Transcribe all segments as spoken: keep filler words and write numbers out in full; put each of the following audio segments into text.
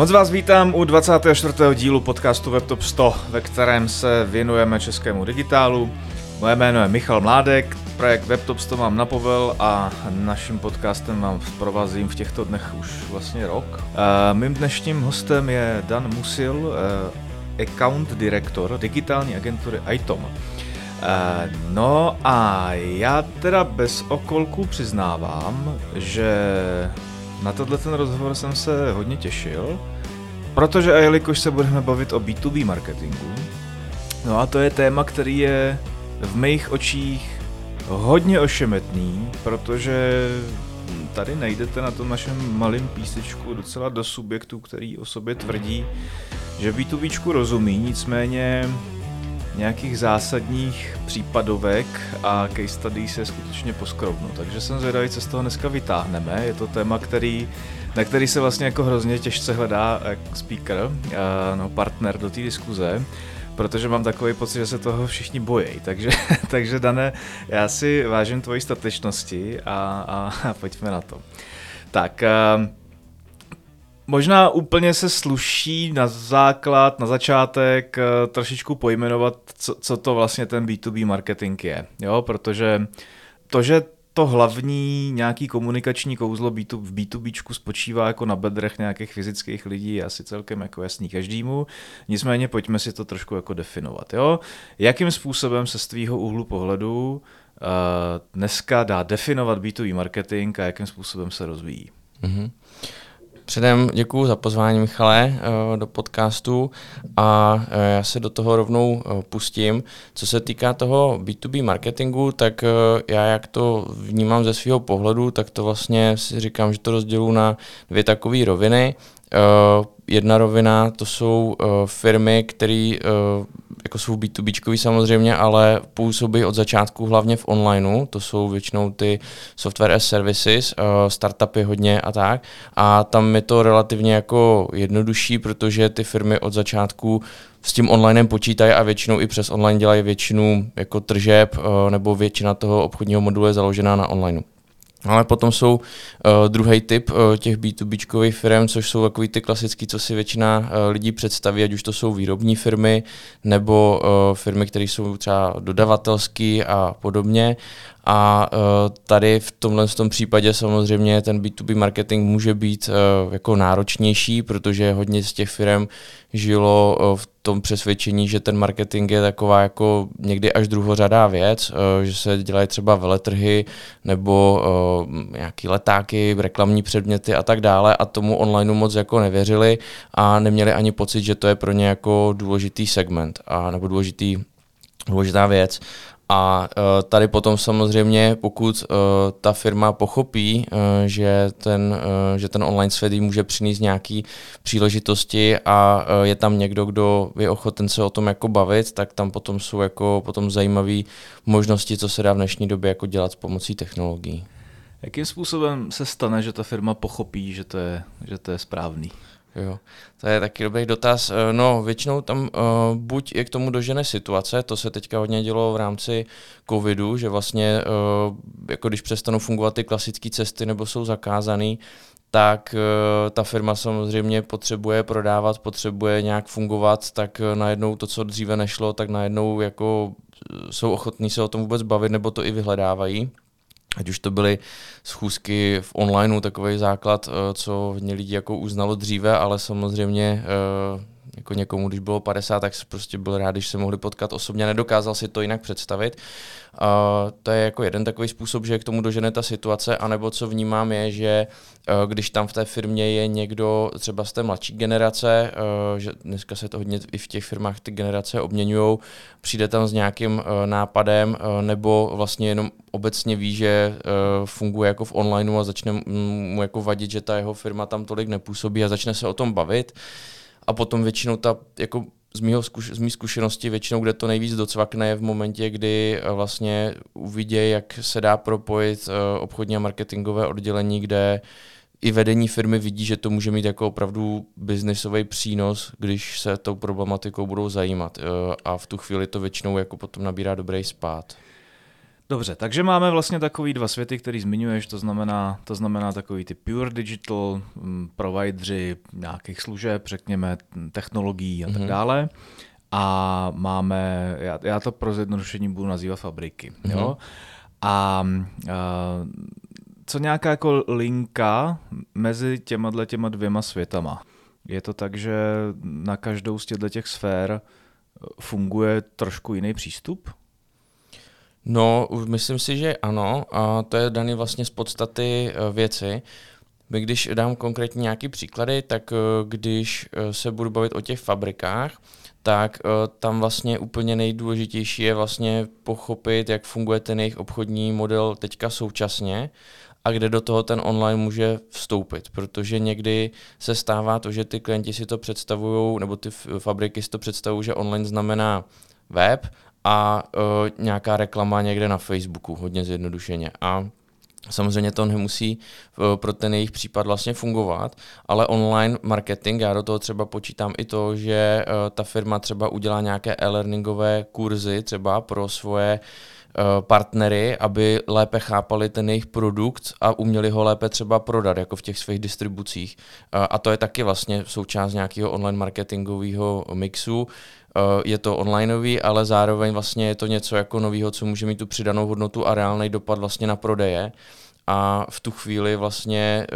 Moc vás vítám u dvacátého čtvrtého dílu podcastu WebTop sto, ve kterém se věnujeme českému digitálu. Moje jméno je Michal Mládek, projekt WebTop sto mám na povel a naším podcastem vám provázím v těchto dnech už vlastně rok. Mým dnešním hostem je Dan Musil, account director digitální agentury Item. No a já teda bez okolků přiznávám, že na tenhle ten rozhovor jsem se hodně těšil, protože a jelikož se budeme bavit o bé dvě bé marketingu, no a to je téma, který je v mých očích hodně ošemetný, protože tady najdete na tom našem malém písečku docela do subjektů, který o sobě tvrdí, že bé dvě béčku rozumí, nicméně nějakých zásadních případovek a case study se skutečně poskrobnu. Takže jsem zvědavý, co z toho dneska vytáhneme. Je to téma, který, na který se vlastně jako hrozně těžce hledá speaker, no, partner do té diskuze, protože mám takový pocit, že se toho všichni bojí. Takže, takže Dane, já si vážím tvojí statečnosti a, a, a pojďme na to. Tak, možná úplně se sluší na základ, na začátek trošičku pojmenovat, co, co to vlastně ten bé dvě bé marketing je. Jo? Protože to, že to hlavní nějaký komunikační kouzlo v bé dvě béčku spočívá jako na bedrech nějakých fyzických lidí, je asi celkem jako jasný každému. Nicméně pojďme si to trošku jako definovat. Jo? Jakým způsobem se z tvýho úhlu pohledu uh, dneska dá definovat bé dvě bé marketing a jakým způsobem se rozvíjí? Mm-hmm. Předem děkuji za pozvání, Michale, do podcastu a já se do toho rovnou pustím. Co se týká toho bé dvě bé marketingu, tak já jak to vnímám ze svého pohledu, tak to vlastně si říkám, že to rozděluji na dvě takové roviny. Jedna rovina to jsou firmy, které jako jsou bé dvě béčkový samozřejmě, ale působí od začátku hlavně v onlineu, to jsou většinou ty software as services, startupy hodně a tak. A tam je to relativně jako jednodušší, protože ty firmy od začátku s tím onlinem počítají a většinou i přes online dělají většinu jako tržeb nebo většina toho obchodního modulu je založená na onlineu. Ale potom jsou uh, druhý typ uh, těch bé dvě béčkových firm, což jsou takový ty klasický, co si většina uh, lidí představí, ať už to jsou výrobní firmy nebo uh, firmy, které jsou třeba dodavatelský a podobně. A uh, tady v tomhle tom případě samozřejmě ten bé dvě bé marketing může být uh, jako náročnější, protože hodně z těch firm žilo uh, v tom přesvědčení, že ten marketing je taková jako někdy až druhořadá věc, uh, že se dělají třeba veletrhy nebo uh, nějaký letáky, reklamní předměty a tak dále a tomu onlineu moc jako nevěřili a neměli ani pocit, že to je pro ně jako důležitý segment a nebo důležitý, důležitá věc. A tady potom samozřejmě, pokud ta firma pochopí, že ten, že ten online svět jí může přinést nějaké příležitosti a je tam někdo, kdo je ochoten se o tom jako bavit, tak tam potom jsou jako potom zajímavé možnosti, co se dá v dnešní době jako dělat s pomocí technologií. Jakým způsobem se stane, že ta firma pochopí, že to je, že to je správný? Jo, to je taky dobrý dotaz. No, většinou tam uh, buď je k tomu dožene situace, to se teďka hodně dělo v rámci covidu, že vlastně, uh, jako když přestanou fungovat ty klasické cesty nebo jsou zakázané, tak uh, ta firma samozřejmě potřebuje prodávat, potřebuje nějak fungovat, tak uh, najednou to, co dříve nešlo, tak najednou jako jsou ochotní se o tom vůbec bavit nebo to i vyhledávají. Ať už to byly schůzky v onlineu, takový základ, co hodně lidí jako uznalo dříve, ale samozřejmě jako někomu, když bylo padesát, tak prostě byl rád, když se mohli potkat osobně, nedokázal si to jinak představit. To je jako jeden takový způsob, že k tomu dožene ta situace, anebo co vnímám je, že když tam v té firmě je někdo třeba z té mladší generace, že dneska se to hodně i v těch firmách ty generace obměňujou, přijde tam s nějakým nápadem nebo vlastně jenom obecně ví, že funguje jako v onlineu a začne mu jako vadit, že ta jeho firma tam tolik nepůsobí a začne se o tom bavit. A potom většinou ta, jako z mýho zkuš- z mý zkušenosti, většinou, kde to nejvíc docvakne, je v momentě, kdy vlastně uvidí, jak se dá propojit obchodní a marketingové oddělení, kde i vedení firmy vidí, že to může mít jako opravdu biznisový přínos, když se tou problematikou budou zajímat. A v tu chvíli to většinou jako potom nabírá dobrý spád. Dobře, takže máme vlastně takový dva světy, který zmiňuješ, to znamená, to znamená takový ty pure digital, um, provideři nějakých služeb, řekněme, technologií a tak mm-hmm. dále. A máme, já, já to pro zjednodušení budu nazývat fabriky. Mm-hmm. Jo? A, a co nějaká jako linka mezi těma, těma dvěma světama? Je to tak, že na každou z těch sfér funguje trošku jiný přístup? No, myslím si, že ano, a to je daný vlastně z podstaty věci. Když dám konkrétně nějaký příklady, tak když se budu bavit o těch fabrikách, tak tam vlastně úplně nejdůležitější je vlastně pochopit, jak funguje ten jejich obchodní model teďka současně a kde do toho ten online může vstoupit, protože někdy se stává to, že ty klienti si to představují, nebo ty fabriky si to představují, že online znamená web a uh, nějaká reklama někde na Facebooku, hodně zjednodušeně. A samozřejmě to nemusí uh, pro ten jejich případ vlastně fungovat, ale online marketing, já do toho třeba počítám i to, že uh, ta firma třeba udělá nějaké e-learningové kurzy třeba pro svoje partnery, aby lépe chápali ten jejich produkt a uměli ho lépe třeba prodat, jako v těch svých distribucích. A to je taky vlastně součást nějakého online marketingového mixu. Je to onlineový, ale zároveň vlastně je to něco jako nového, co může mít tu přidanou hodnotu a reálný dopad vlastně na prodeje. A v tu chvíli vlastně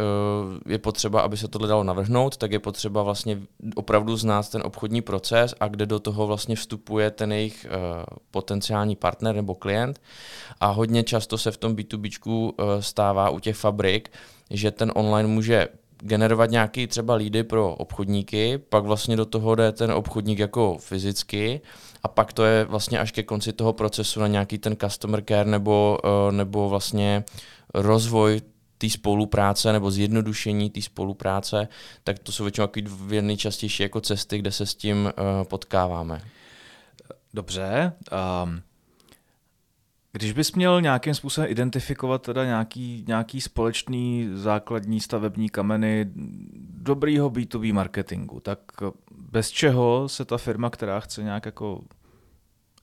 je potřeba, aby se tohle dalo navrhnout, tak je potřeba vlastně opravdu znát ten obchodní proces a kde do toho vlastně vstupuje ten jejich potenciální partner nebo klient. A hodně často se v tom bé dvě béčku stává u těch fabrik, že ten online může generovat nějaký třeba leady pro obchodníky, pak vlastně do toho jde ten obchodník jako fyzicky a pak to je vlastně až ke konci toho procesu na nějaký ten customer care nebo, nebo vlastně rozvoj té spolupráce nebo zjednodušení té spolupráce, tak to jsou většinou takové dvě nejčastější jako cesty, kde se s tím uh, potkáváme. Dobře. Um, když bys měl nějakým způsobem identifikovat teda nějaký, nějaký společný základní stavební kameny dobrýho bé dvě bé marketingu, tak bez čeho se ta firma, která chce nějak jako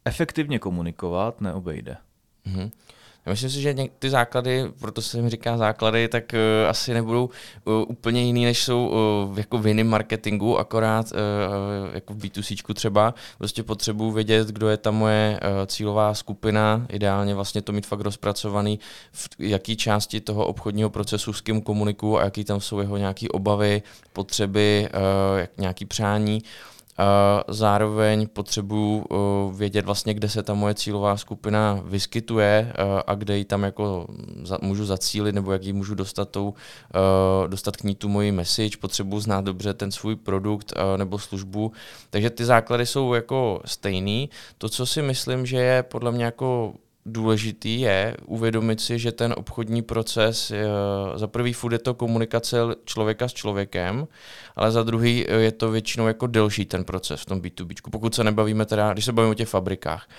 efektivně komunikovat, neobejde? Mhm. Myslím si, že ty základy, proto se jim říká základy, tak uh, asi nebudou uh, úplně jiný, než jsou uh, jako v jiném marketingu, akorát uh, jako v bé dvě cé třeba. Prostě potřebuji vědět, kdo je ta moje uh, cílová skupina, ideálně vlastně to mít fakt rozpracovaný, v jaký části toho obchodního procesu s kým komunikuju a jaký tam jsou jeho nějaké obavy, potřeby, uh, jak, nějaké přání. Zároveň potřebuji vědět vlastně, kde se ta moje cílová skupina vyskytuje a kde ji tam jako můžu zacílit nebo jak ji můžu dostat, tou, dostat k ní tu moji message. Potřebuji znát dobře ten svůj produkt nebo službu. Takže ty základy jsou jako stejný. To, co si myslím, že je podle mě jako důležitý, je uvědomit si, že ten obchodní proces, za prvý furt je to komunikace člověka s člověkem, ale za druhý je to většinou jako delší ten proces v tom bé dvě béčku, pokud se nebavíme teda, když se bavíme o těch fabrikách.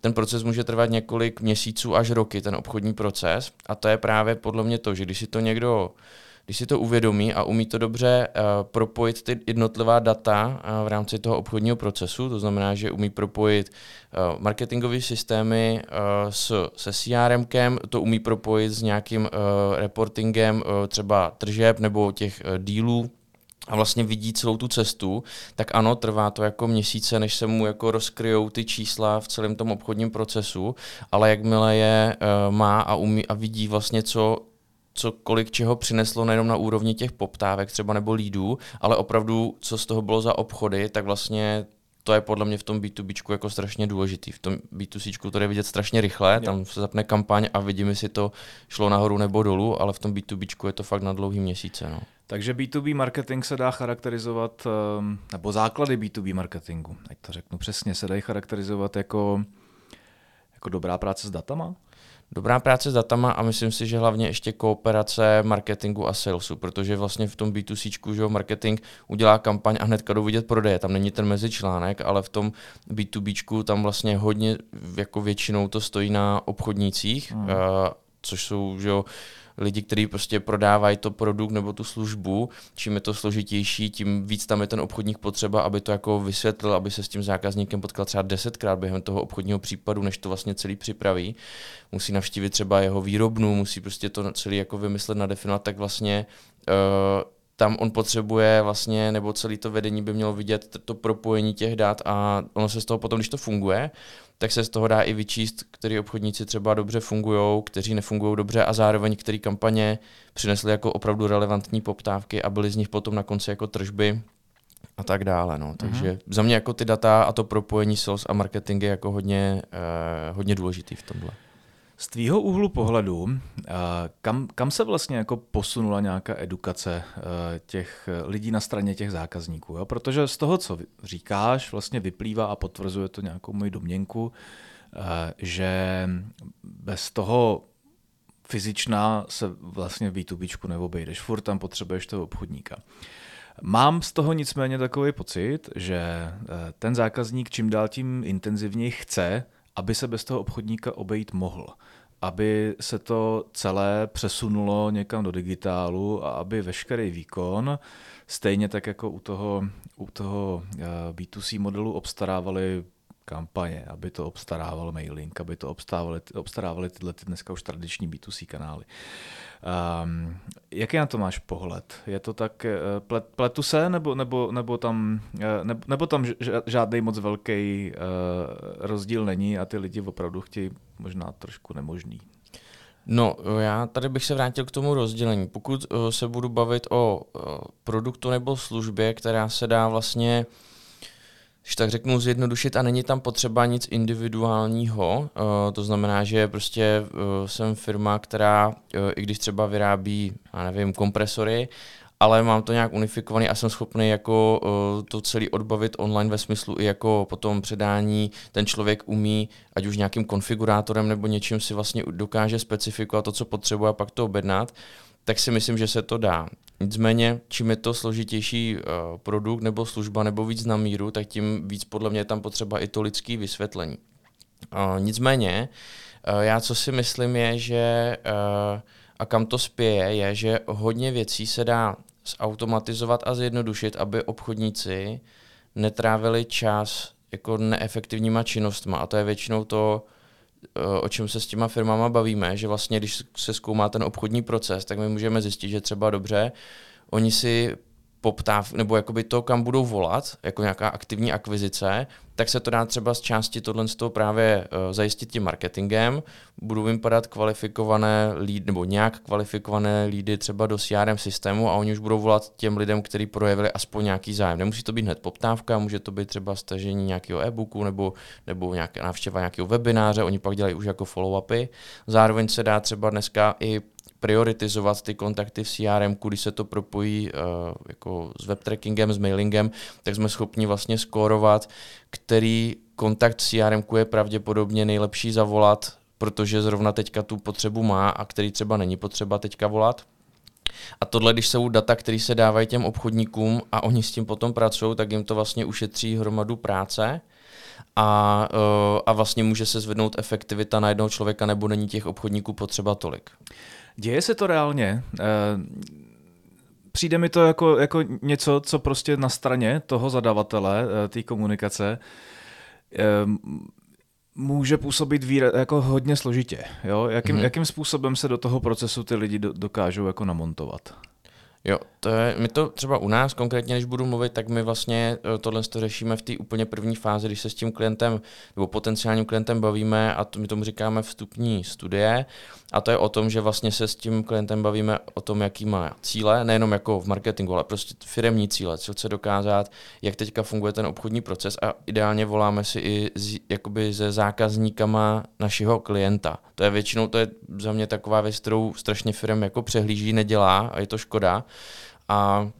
Ten proces může trvat několik měsíců až roky, ten obchodní proces, a to je právě podle mě to, že když si to někdo Když si to uvědomí a umí to dobře uh, propojit ty jednotlivá data uh, v rámci toho obchodního procesu, to znamená, že umí propojit uh, marketingové systémy uh, s, se C R M kem, to umí propojit s nějakým uh, reportingem uh, třeba tržeb nebo těch uh, dealů a vlastně vidí celou tu cestu, tak ano, trvá to jako měsíce, než se mu jako rozkryjou ty čísla v celém tom obchodním procesu, ale jakmile je uh, má a umí a vidí vlastně, co co kolik čeho přineslo nejenom na úrovni těch poptávek třeba nebo lídů, ale opravdu, co z toho bylo za obchody, tak vlastně to je podle mě v tom bé dvě béčku jako strašně důležitý. V tom bé dvě céčku to je vidět strašně rychle, tam se zapne kampaň a vidím, jestli to šlo nahoru nebo dolů, ale v tom bé dvě béčku je to fakt na dlouhý měsíce. No. Takže bé dvě bé marketing se dá charakterizovat, nebo základy bé dvě bé marketingu, ať to řeknu přesně, se dají charakterizovat jako, jako dobrá práce s datama? Dobrá práce s datama a myslím si, že hlavně ještě kooperace marketingu a salesu, protože vlastně v tom bé dvě céčku, že marketing udělá kampaň a hnedka jdou vidět prodeje, tam není ten mezičlánek, ale v tom bé dvě béčku tam vlastně hodně, jako většinou to stojí na obchodnících, hmm. uh, což jsou, že jo, lidi, kteří prostě prodávají to produkt nebo tu službu, čím je to složitější, tím víc tam je ten obchodník potřeba, aby to jako vysvětlil, aby se s tím zákazníkem potkal třeba desetkrát během toho obchodního případu, než to vlastně celý připraví. Musí navštívit třeba jeho výrobnu, musí prostě to celý jako vymyslet, nadefinovat, tak vlastně uh, tam on potřebuje vlastně, nebo celé to vedení by mělo vidět to propojení těch dat a ono se z toho potom, když to funguje, tak se z toho dá i vyčíst, který obchodníci třeba dobře fungujou, kteří nefungují dobře a zároveň který kampaně přinesly jako opravdu relevantní poptávky a byly z nich potom na konci jako tržby a tak dále. No. Takže mm-hmm. za mě jako ty data a to propojení sales a marketing je jako hodně, eh, hodně důležitý v tomhle. Z tvýho úhlu pohledu, kam, kam se vlastně jako posunula nějaká edukace těch lidí na straně těch zákazníků? Jo? Protože z toho, co říkáš, vlastně vyplývá a potvrzuje to nějakou moji domněnku, že bez toho fyzična se vlastně bé dvě béčku neobejdeš, furt tam potřebuješ toho obchodníka. Mám z toho nicméně takový pocit, že ten zákazník čím dál tím intenzivněji chce, aby se bez toho obchodníka obejít mohl, aby se to celé přesunulo někam do digitálu a aby veškerý výkon, stejně tak jako u toho, u toho bé dvě cé modelu obstarávali kampaně, aby to obstarával mailing, aby to obstarávali, obstarávali tyhle ty dneska už tradiční bé dvě cé kanály. Um, jaký na to máš pohled? Je to tak plet, pletu se, nebo, nebo, nebo tam, nebo, nebo tam žádný moc velký uh, rozdíl není a ty lidi opravdu chtějí možná trošku nemožný? No, já tady bych se vrátil k tomu rozdělení. Pokud se budu bavit o produktu nebo službě, která se dá vlastně když tak řeknu zjednodušit a není tam potřeba nic individuálního, uh, to znamená, že prostě uh, jsem firma, která, uh, i když třeba vyrábí, já nevím, kompresory, ale mám to nějak unifikovaný a jsem schopný jako uh, to celý odbavit online ve smyslu i jako potom předání, ten člověk umí, ať už nějakým konfigurátorem nebo něčím si vlastně dokáže specifikovat to, co potřebuje a pak to objednat, tak si myslím, že se to dá. Nicméně, čím je to složitější uh, produkt nebo služba nebo víc na míru, tak tím víc podle mě je tam potřeba i to lidské vysvětlení. Uh, nicméně, uh, já co si myslím je, že uh, a kam to spěje, je, že hodně věcí se dá zautomatizovat a zjednodušit, aby obchodníci netrávili čas jako neefektivníma činnostma. A to je většinou to, o čem se s těma firmama bavíme, že vlastně, když se zkoumá ten obchodní proces, tak my můžeme zjistit, že třeba dobře, oni si poptáv, nebo jakoby to, kam budou volat, jako nějaká aktivní akvizice, tak se to dá třeba z části tohle z toho právě uh, zajistit tím marketingem, budou jim padat kvalifikované lead, nebo nějak kvalifikované leady třeba do C R M systému a oni už budou volat těm lidem, kteří projevili aspoň nějaký zájem. Nemusí to být hned poptávka, může to být třeba stažení nějakého e-booku nebo, nebo nějaká návštěva nějakého webináře, oni pak dělají už jako follow-upy. Zároveň se dá třeba dneska i prioritizovat ty kontakty v C R M, když se to propojí uh, jako s webtrackingem, s mailingem, tak jsme schopni vlastně skórovat, který kontakt C R M je pravděpodobně nejlepší zavolat, protože zrovna teďka tu potřebu má a který třeba není potřeba teďka volat. A tohle, když jsou data, které se dávají těm obchodníkům a oni s tím potom pracují, tak jim to vlastně ušetří hromadu práce. A, a vlastně může se zvednout efektivita na jednoho člověka, nebo není těch obchodníků potřeba tolik. Děje se to reálně? Přijde mi to jako, jako něco, co prostě na straně toho zadavatele, té komunikace, může působit výra- jako hodně složitě. Jo? Jakým, mm-hmm. jakým způsobem se do toho procesu ty lidi dokážou jako namontovat? Jo, to je, my to třeba u nás konkrétně, když budu mluvit, tak my vlastně tohle to řešíme v té úplně první fázi, když se s tím klientem nebo potenciálním klientem bavíme a to, my tomu říkáme vstupní studie a to je o tom, že vlastně se s tím klientem bavíme o tom, jaký má cíle, nejenom jako v marketingu, ale prostě firemní cíle, co chce dokázat, jak teďka funguje ten obchodní proces a ideálně voláme si i z, jakoby ze zákazníkama našeho klienta. To je většinou, to je za mě taková věc, kterou strašně firem jako přehlíží, nedělá a je to škoda. A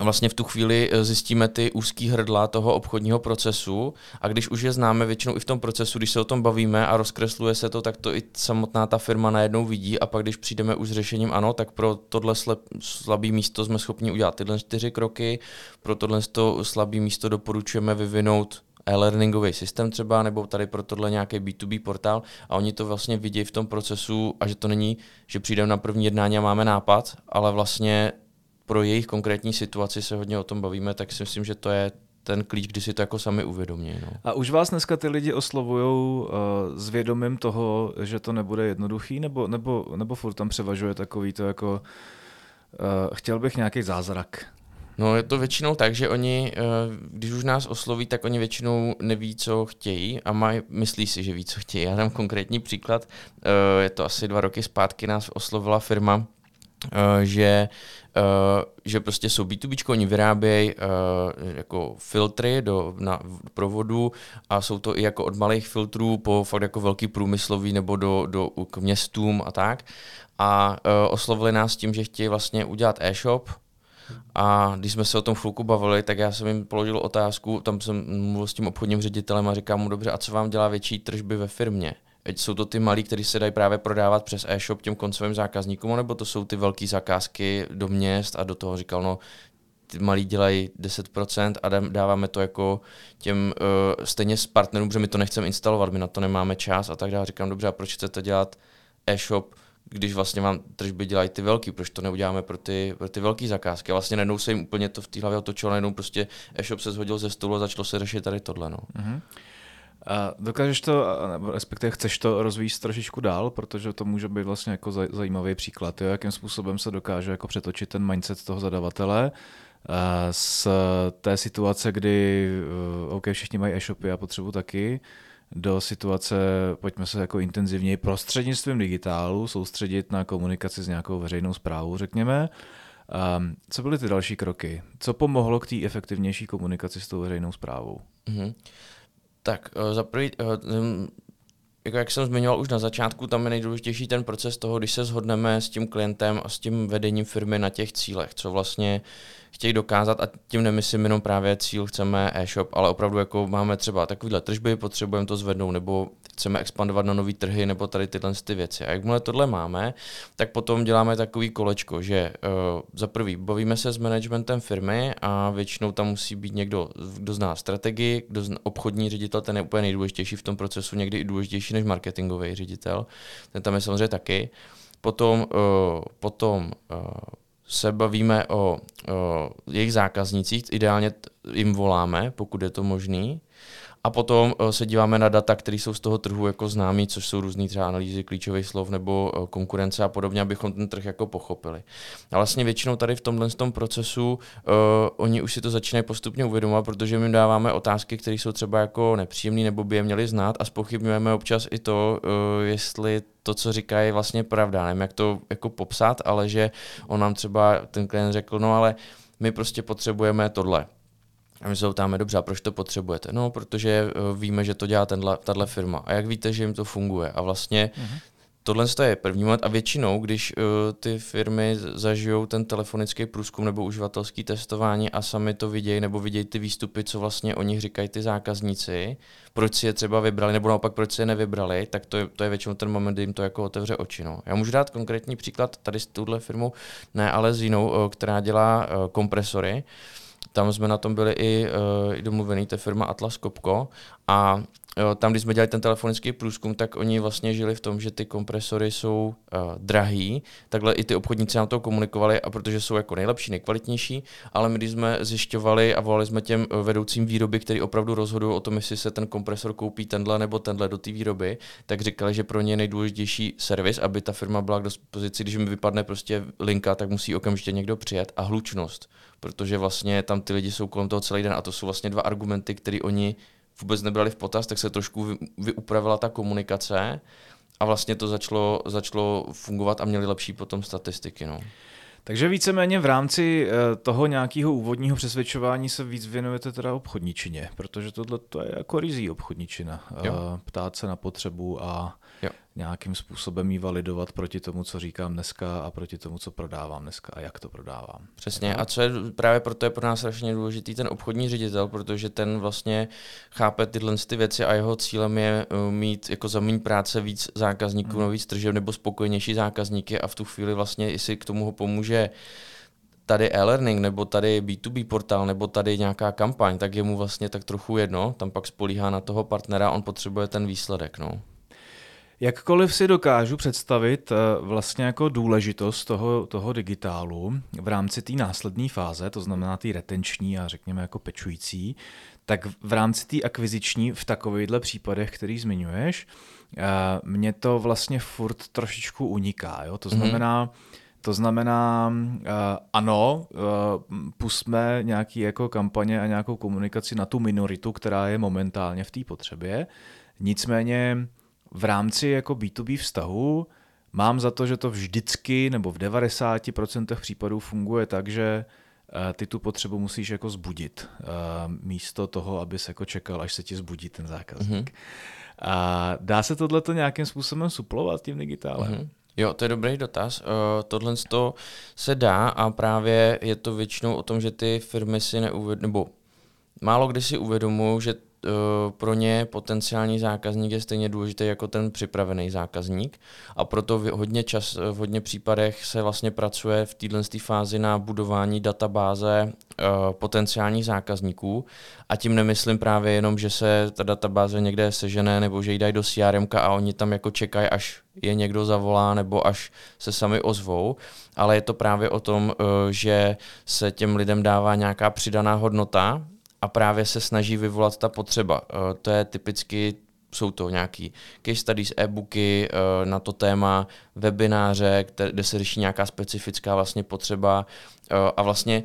vlastně v tu chvíli zjistíme ty úzký hrdla toho obchodního procesu a když už je známe většinou i v tom procesu, když se o tom bavíme a rozkresluje se to, tak to i samotná ta firma najednou vidí a pak když přijdeme už s řešením ano, tak pro tohle slabé místo jsme schopni udělat tyhle čtyři kroky, pro tohle slabé místo doporučujeme vyvinout e-learningový systém třeba, nebo tady pro tohle nějaký bé dvě bé portál, a oni to vlastně vidějí v tom procesu, a že to není, že přijdeme na první jednání a máme nápad, ale vlastně pro jejich konkrétní situaci se hodně o tom bavíme, tak si myslím, že to je ten klíč, kdy si to jako sami uvědomí. No. A už vás dneska ty lidi oslovujou uh, s vědomím toho, že to nebude jednoduchý, nebo, nebo, nebo furt tam převažuje takový to jako uh, chtěl bych nějaký zázrak? No, je to většinou tak, že oni, když už nás osloví, tak oni většinou neví, co chtějí, a mají, myslí si, že ví, co chtějí. Já dám konkrétní příklad, je to asi dva roky zpátky, nás oslovila firma, že, že prostě jsou bé dvě béčko, oni vyrábějí jako filtry do, na, pro vodu, a jsou to i jako od malých filtrů po fakt jako velký průmyslový nebo do, do, k městům a tak. A oslovili nás tím, že chtějí vlastně udělat e-shop. A když jsme se o tom chvilku bavili, tak já jsem jim položil otázku, tam jsem mluvil s tím obchodním ředitelem a říkám mu, dobře, a co vám dělá větší tržby ve firmě? Jsou to ty malí, kteří se dají právě prodávat přes e-shop těm koncovým zákazníkům, nebo to jsou ty velké zakázky do měst? A do toho říkal, no, ty malí dělají deset procent a dáváme to jako těm uh, stejně s partnerům, protože my to nechceme instalovat, my na to nemáme čas a tak dále. Říkám, dobře, a proč chcete dělat e-shop, když vlastně vám tržby dělají ty velký, proč to neuděláme pro ty, pro ty velký zakázky? A vlastně najednou se jim úplně to v té hlavě otočilo, najednou prostě e-shop se shodil ze stolu a začalo se řešit tady tohle. No. Uh-huh. A dokážeš to, respektive chceš to rozvíjet trošičku dál, protože to může být vlastně jako zajímavý příklad, jo? Jakým způsobem se dokáže jako přetočit ten mindset toho zadavatele z té situace, kdy OK, všichni mají e-shopy, já potřebuji taky, do situace, pojďme se jako intenzivněji prostřednictvím digitálu soustředit na komunikaci s nějakou veřejnou správou, řekněme. Um, co byly ty další kroky? Co pomohlo k té efektivnější komunikaci s tou veřejnou správou? Mm-hmm. Tak, uh, za prvý, uh, um, jako jak jsem zmiňoval už na začátku, tam je nejdůležitější ten proces toho, když se shodneme s tím klientem a s tím vedením firmy na těch cílech, co vlastně chtějí dokázat, a tím nemyslím jenom právě cíl, chceme e-shop, ale opravdu jako máme třeba takovýhle tržby, potřebujeme to zvednout, nebo chceme expandovat na nový trhy, nebo tady tyhle ty věci. A jakmile tohle máme, tak potom děláme takový kolečko, že uh, za prvý bavíme se s managementem firmy, a většinou tam musí být někdo, kdo zná strategii, kdo zná, obchodní ředitel, ten je úplně nejdůležitější v tom procesu, někdy i důležitější než marketingový ředitel, ten tam je samozřejmě taky. Potom, uh, potom uh, se bavíme o, o jejich zákaznicích, ideálně jim voláme, pokud je to možný. A potom se díváme na data, které jsou z toho trhu jako známí, což jsou různý třeba analýzy klíčových slov nebo konkurence a podobně, abychom ten trh jako pochopili. A vlastně většinou tady v tomhle tom procesu uh, oni už si to začínají postupně uvědomovat, protože my jim dáváme otázky, které jsou třeba jako nepříjemné nebo by je měli znát, a zpochybňujeme občas i to, uh, jestli to, co říká, je vlastně pravda. Nevím, jak to jako popsat, ale že on nám třeba ten klient řekl, no ale my prostě potřebujeme tohle. A my se ptáme, dobře, a proč to potřebujete? No, protože víme, že to dělá tenhle, tato firma. A jak víte, že jim to funguje? A vlastně uh-huh. tohle je první moment. A většinou, když uh, ty firmy zažijou ten telefonický průzkum nebo uživatelský testování a sami to vidějí, nebo vidějí ty výstupy, co vlastně o nich říkají ty zákazníci, proč si je třeba vybrali, nebo naopak proč si je nevybrali, tak to je, to je většinou ten moment, kdy jim to jako otevře oči. No. Já můžu dát konkrétní příklad tady s touhle firmou, ne, ale s jinou, která dělá uh, kompresory. Tam jsme na tom byli i, uh, i domluvený, to je firma Atlas Copco, a uh, tam, když jsme dělali ten telefonický průzkum, tak oni vlastně žili v tom, že ty kompresory jsou uh, drahý, takhle i ty obchodníci nám to komunikovali, a protože jsou jako nejlepší, nejkvalitnější, ale my když jsme zjišťovali a volali jsme těm vedoucím výroby, který opravdu rozhodují o tom, jestli se ten kompresor koupí tenhle nebo tenhle do té výroby, tak říkali, že pro ně je nejdůležitější servis, aby ta firma byla k dispozici, když mi vypadne prostě linka, tak musí okamžitě někdo přijet, a hlučnost, protože vlastně tam ty lidi jsou kolem toho celý den, a to jsou vlastně dva argumenty, které oni vůbec nebrali v potaz, tak se trošku vyupravila ta komunikace a vlastně to začalo, začalo fungovat a měli lepší potom statistiky. No. Takže víceméně v rámci toho nějakého úvodního přesvědčování se víc věnujete teda obchodničině, protože tohle to je jako rizí obchodničina. Jo. Ptát se na potřebu a jo. nějakým způsobem ji validovat proti tomu, co říkám dneska, a proti tomu, co prodávám dneska a jak to prodávám. Přesně. A co je právě proto je pro nás strašně důležitý ten obchodní ředitel, protože ten vlastně chápe tyhle ty věci a jeho cílem je mít jako za méně práce víc zákazníků, hmm. víc tržeb nebo spokojenější zákazníky, a v tu chvíli vlastně, jestli k tomu ho pomůže tady e-learning, nebo tady bé dvě bé portál, nebo tady nějaká kampaň, tak je mu vlastně tak trochu jedno, tam pak spolíhá na toho partnera, on potřebuje ten výsledek. No. Jakkoliv si dokážu představit vlastně jako důležitost toho, toho digitálu v rámci té následné fáze, to znamená té retenční a řekněme jako pečující, tak v rámci té akviziční v takovýchhle případech, který zmiňuješ, mě to vlastně furt trošičku uniká. Jo? To znamená, to znamená ano, pusťme nějaké jako kampaně a nějakou komunikaci na tu minoritu, která je momentálně v té potřebě, nicméně v rámci jako bé dvě bé vztahu mám za to, že to vždycky nebo v devadesát procent případů funguje tak, že ty tu potřebu musíš jako zbudit místo toho, abys jako čekal, až se ti zbudí ten zákazník. Mm-hmm. A dá se tohleto nějakým způsobem suplovat tím digitálem? Mm-hmm. Jo, to je dobrý dotaz. Uh, tohle se dá a právě je to většinou o tom, že ty firmy si neuvědomují, nebo málo kdy si uvědomují, že pro ně potenciální zákazník je stejně důležitý jako ten připravený zákazník a proto v hodně, čas, v hodně případech se vlastně pracuje v této fázi na budování databáze potenciálních zákazníků a tím nemyslím právě jenom, že se ta databáze někde sežene nebo že ji dají do C R M ka a oni tam jako čekají, až je někdo zavolá nebo až se sami ozvou, ale je to právě o tom, že se těm lidem dává nějaká přidaná hodnota a právě se snaží vyvolat ta potřeba. To je typicky, jsou to nějaký case studies, e-booky na to téma, webináře, kde se řeší nějaká specifická vlastně potřeba a vlastně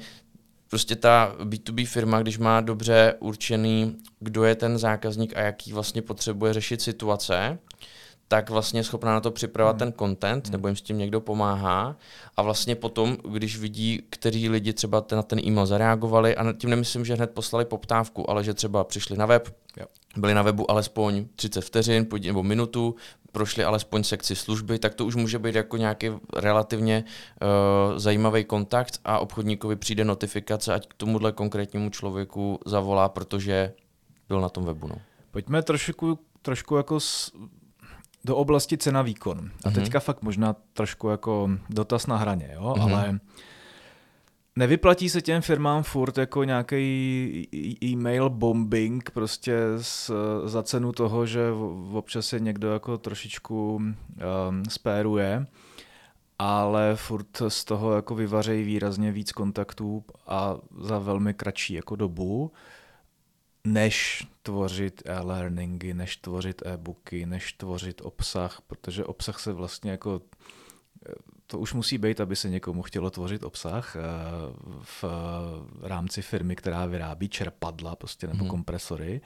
prostě ta bé dvě bé firma, když má dobře určený, kdo je ten zákazník a jaký vlastně potřebuje řešit situace, tak vlastně je schopná na to připravovat hmm. ten content, nebo jim s tím někdo pomáhá. A vlastně potom, když vidí, kteří lidi třeba na ten e-mail zareagovali, a tím nemyslím, že hned poslali poptávku, ale že třeba přišli na web, byli na webu alespoň třicet vteřin nebo minutu, prošli alespoň sekci služby, tak to už může být jako nějaký relativně uh, zajímavý kontakt a obchodníkovi přijde notifikace, ať k tomuhle konkrétnímu člověku zavolá, protože byl na tom webu. No. Pojďme trošku, trošku jako... S... do oblasti cena výkon. A teďka fakt možná trošku jako dotaz na hraně, jo? Mm-hmm. Ale nevyplatí se těm firmám furt jako nějaký e-mail bombing prostě s, za cenu toho, že v, občas je někdo jako trošičku um, spéruje, ale furt z toho jako vyvařejí výrazně víc kontaktů a za velmi kratší jako dobu, než tvořit e-learningy, než tvořit e-booky, než tvořit obsah, protože obsah se vlastně jako, to už musí být, aby se někomu chtělo tvořit obsah v rámci firmy, která vyrábí čerpadla prostě nebo hmm. kompresory,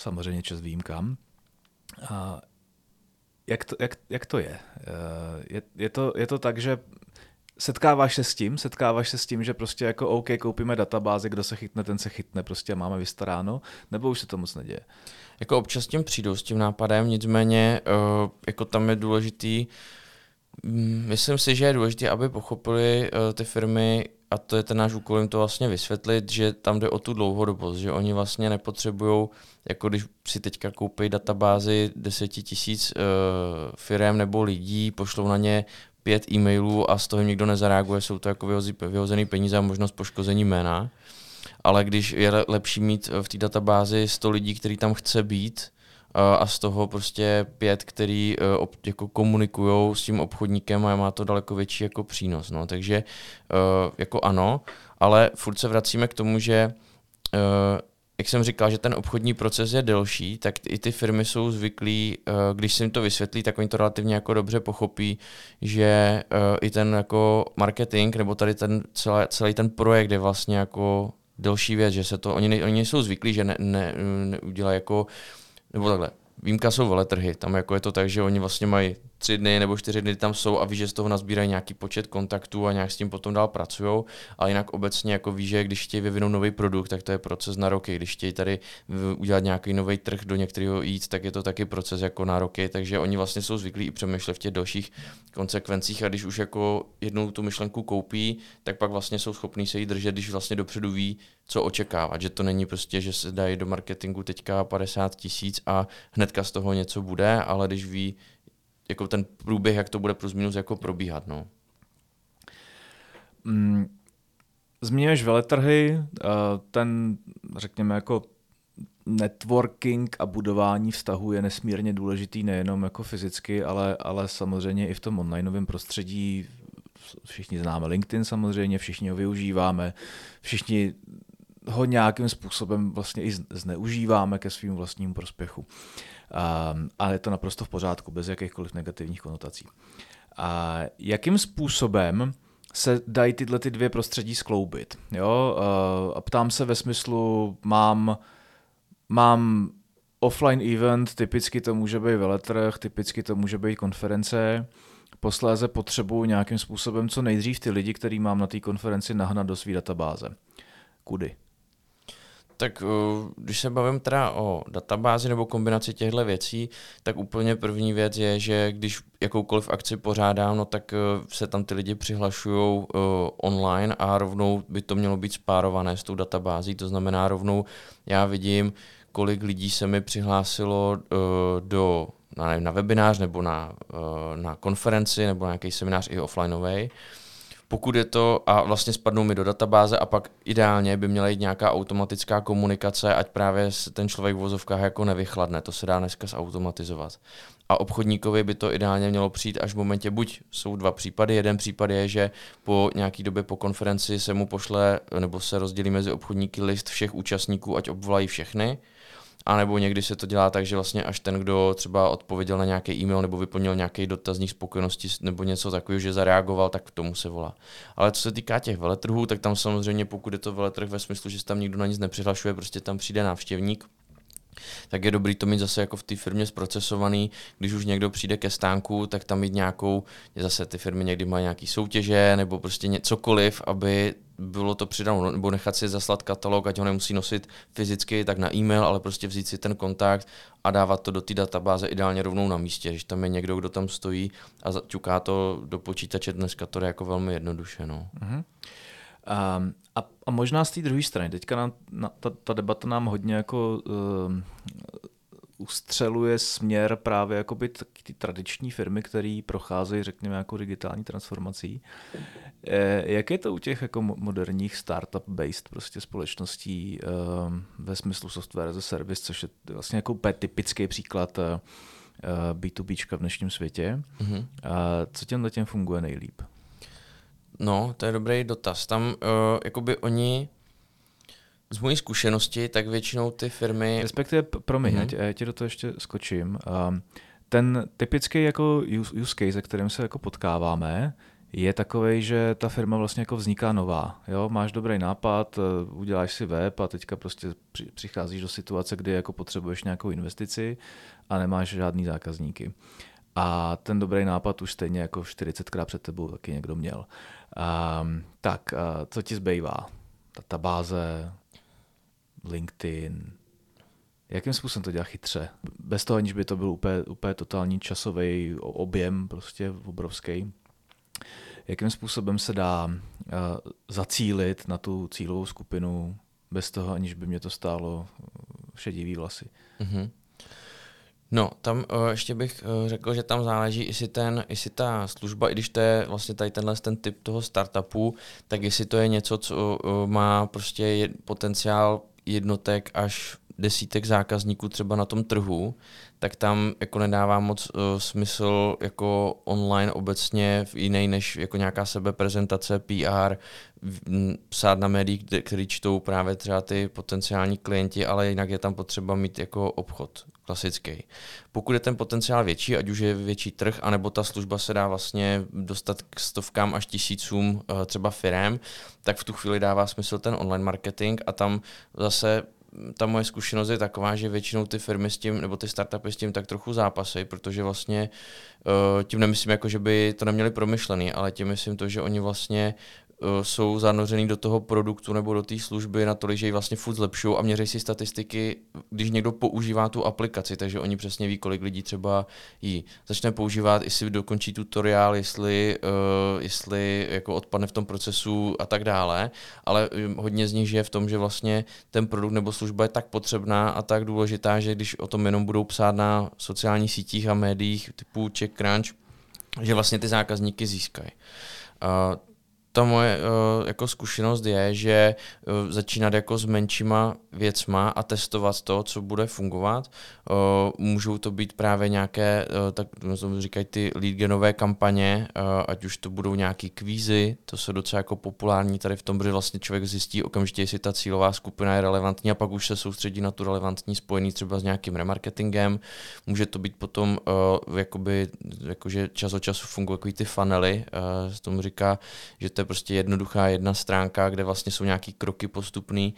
samozřejmě čas výjimkám. Jak to, jak, jak to je? Je, je, to, je to tak, že Setkáváš se s tím, setkáváš se s tím, že prostě jako OK, koupíme databázi, kdo se chytne, ten se chytne, prostě máme vystaráno, nebo už se to moc neděje? Jako občas tím přijdou s tím nápadem, nicméně jako tam je důležitý, myslím si, že je důležité, aby pochopili ty firmy, a to je ten náš úkol jim to vlastně vysvětlit, že tam jde o tu dlouhodobost, že oni vlastně nepotřebují, jako když si teďka koupí databázi deseti tisíc firem nebo lidí, pošlou na ně pět e-mailů a z toho jim nikdo nezareaguje, jsou to jako vyhozený peníze a možnost poškození jména. Ale když je lepší mít v té databázi sto lidí, který tam chce být a z toho prostě pět, který jako komunikujou s tím obchodníkem a má to daleko větší jako přínos. No. Takže jako ano, ale furt se vracíme k tomu, že jak jsem říkal, že ten obchodní proces je delší, tak i ty firmy jsou zvyklí, když se jim to vysvětlí, tak oni to relativně jako dobře pochopí, že i ten jako marketing nebo tady ten celý, celý ten projekt je vlastně jako delší věc, že se to, oni, ne, oni nejsou zvyklí, že ne, ne, neudělají jako, nebo takhle, výjimka jsou veletrhy, tam jako je to tak, že oni vlastně mají tři dny nebo čtyři dny tam jsou a ví, že z toho nazbírají nějaký počet kontaktů a nějak s tím potom dál pracujou, ale jinak obecně jako ví, že když chtějí vyvinout nový produkt, tak to je proces na roky, když chtějí tady udělat nějaký nový trh do některého jít, tak je to taky proces jako na roky, takže oni vlastně jsou zvyklí i přemýšlet v těch dalších konsekvencích a když už jako jednou tu myšlenku koupí, tak pak vlastně jsou schopní se jí držet, když vlastně dopředu ví, co očekávat, že to není prostě, že se dají do marketingu teďka padesát tisíc a hnedka z toho něco bude, ale když ví jako ten průběh, jak to bude plus minus jako probíhat. No. Mm, zmiňuješ veletrhy, ten, řekněme, jako networking a budování vztahu je nesmírně důležitý nejenom jako fyzicky, ale, ale samozřejmě i v tom onlineovém prostředí. Všichni známe LinkedIn samozřejmě, všichni ho využíváme, všichni ho nějakým způsobem vlastně i zneužíváme ke svým vlastním prospěchu. A je to naprosto v pořádku, bez jakýchkoliv negativních konotací. A jakým způsobem se dají tyhle ty dvě prostředí skloubit? Jo? A ptám se ve smyslu, mám, mám offline event, typicky to může být veletrh, typicky to může být konference, posléze potřebuju nějakým způsobem co nejdřív ty lidi, který mám na té konferenci, nahnat do své databáze. Kudy? Tak když se bavím teda o databázi nebo kombinaci těchto věcí, tak úplně první věc je, že když jakoukoliv akci pořádám, no tak se tam ty lidi přihlašují online a rovnou by to mělo být spárované s tou databází, to znamená rovnou já vidím, kolik lidí se mi přihlásilo do na, na webinář nebo na, na konferenci nebo na nějaký seminář i offlineový. Pokud je to a vlastně spadnou mi do databáze a pak ideálně by měla jít nějaká automatická komunikace, ať právě ten člověk v vozovkách jako nevychladne, to se dá dneska zautomatizovat. A obchodníkovi by to ideálně mělo přijít až v momentě, buď jsou dva případy, jeden případ je, že po nějaký době po konferenci se mu pošle nebo se rozdělí mezi obchodníky list všech účastníků, ať obvolají všechny. A nebo někdy se to dělá tak, že vlastně až ten, kdo třeba odpověděl na nějaký e-mail nebo vyplnil nějaký dotazník spokojenosti nebo něco takového, že zareagoval, tak k tomu se volá. Ale co se týká těch veletrhů, tak tam samozřejmě, pokud je to veletrh ve smyslu, že se tam nikdo na nic nepřihlašuje, prostě tam přijde návštěvník, tak je dobrý to mít zase jako v té firmě zprocesovaný, když už někdo přijde ke stánku, tak tam mít nějakou, zase ty firmy někdy mají nějaký soutěže nebo prostě cokoliv, aby bylo to přidáno, nebo nechat si zaslat katalog, ať ho nemusí nosit fyzicky, tak na e-mail, ale prostě vzít si ten kontakt a dávat to do té databáze ideálně rovnou na místě, když tam je někdo, kdo tam stojí a ťuká to do počítače, dneska to je jako velmi jednoduše. No. Uh-huh. Um, a, a možná z té druhé strany, teďka nám, na, ta, ta debata nám hodně jako uh, ustřeluje směr právě jakoby t- ty tradiční firmy, které procházejí, řekněme, jako digitální transformací. E, jak je to u těch jako moderních startup-based prostě společností e, ve smyslu software as a service, což je vlastně jako typický příklad e, bé dvě béčka v dnešním světě. Mm-hmm. E, co těmhle těm funguje nejlíp? No, to je dobrý dotaz. Tam uh, jakoby oni, z mojí zkušenosti, tak většinou ty firmy... Respektive, promiň, hmm. já ti do toho ještě skočím. Uh, ten typický jako use, use case, se kterým se jako potkáváme, je takovej, že ta firma vlastně jako vzniká nová. Jo? Máš dobrý nápad, uděláš si web a teďka prostě přicházíš do situace, kdy jako potřebuješ nějakou investici a nemáš žádný zákazníky. A ten dobrý nápad už stejně jako čtyřicetkrát před tebou taky někdo měl. Um, tak, uh, co ti zbývá? Databáze, LinkedIn. Jakým způsobem to dělá chytře? Bez toho, aniž by to byl úplně, úplně totální časový objem, prostě obrovský. Jakým způsobem se dá uh, zacílit na tu cílovou skupinu bez toho, aniž by mě to stálo šedivý vlasy? Mhm. No, tam uh, ještě bych uh, řekl, že tam záleží, jestli, ten, jestli ta služba, i když to je vlastně tady tenhle ten typ toho startupu, tak jestli to je něco, co uh, má prostě je, potenciál jednotek až desítek zákazníků třeba na tom trhu, tak tam jako nedává moc uh, smysl jako online obecně jiný než jako nějaká sebeprezentace, pé er, m, psát na médiích, který čtou právě třeba ty potenciální klienti, ale jinak je tam potřeba mít jako obchod klasický. Pokud je ten potenciál větší, ať už je větší trh, anebo ta služba se dá vlastně dostat k stovkám až tisícům uh, třeba firem, tak v tu chvíli dává smysl ten online marketing a tam zase ta moje zkušenost je taková, že většinou ty firmy s tím, nebo ty startupy s tím tak trochu zápasejí, protože vlastně tím nemyslím jako, že by to neměli promyšlený, ale tím myslím to, že oni vlastně jsou zanořený do toho produktu nebo do té služby natolik, že ji vlastně furt zlepšují a měří si statistiky, když někdo používá tu aplikaci, takže oni přesně ví, kolik lidí třeba ji začne používat, jestli dokončí tutoriál, jestli, uh, jestli jako odpadne v tom procesu a tak dále, ale hodně z nich je v tom, že vlastně ten produkt nebo služba je tak potřebná a tak důležitá, že když o tom jenom budou psát na sociálních sítích a médiích typu Czech Crunch, že vlastně ty zákazníky získají. Uh, ta moje uh, jako zkušenost je, že uh, začínat jako s menšíma věcma a testovat to, co bude fungovat. Uh, můžou to být právě nějaké, uh, tak říkají ty leadgenové kampaně, uh, ať už to budou nějaký kvízy, to se docela jako populární tady v tom, že vlastně člověk zjistí okamžitě, jestli ta cílová skupina je relevantní a pak už se soustředí na tu relevantní spojený třeba s nějakým remarketingem. Může to být potom uh, jakoby, jakože čas od času fungují jako ty funnely, uh, se tomu říká, že to je prostě jednoduchá jedna stránka, kde vlastně jsou nějaký kroky postupný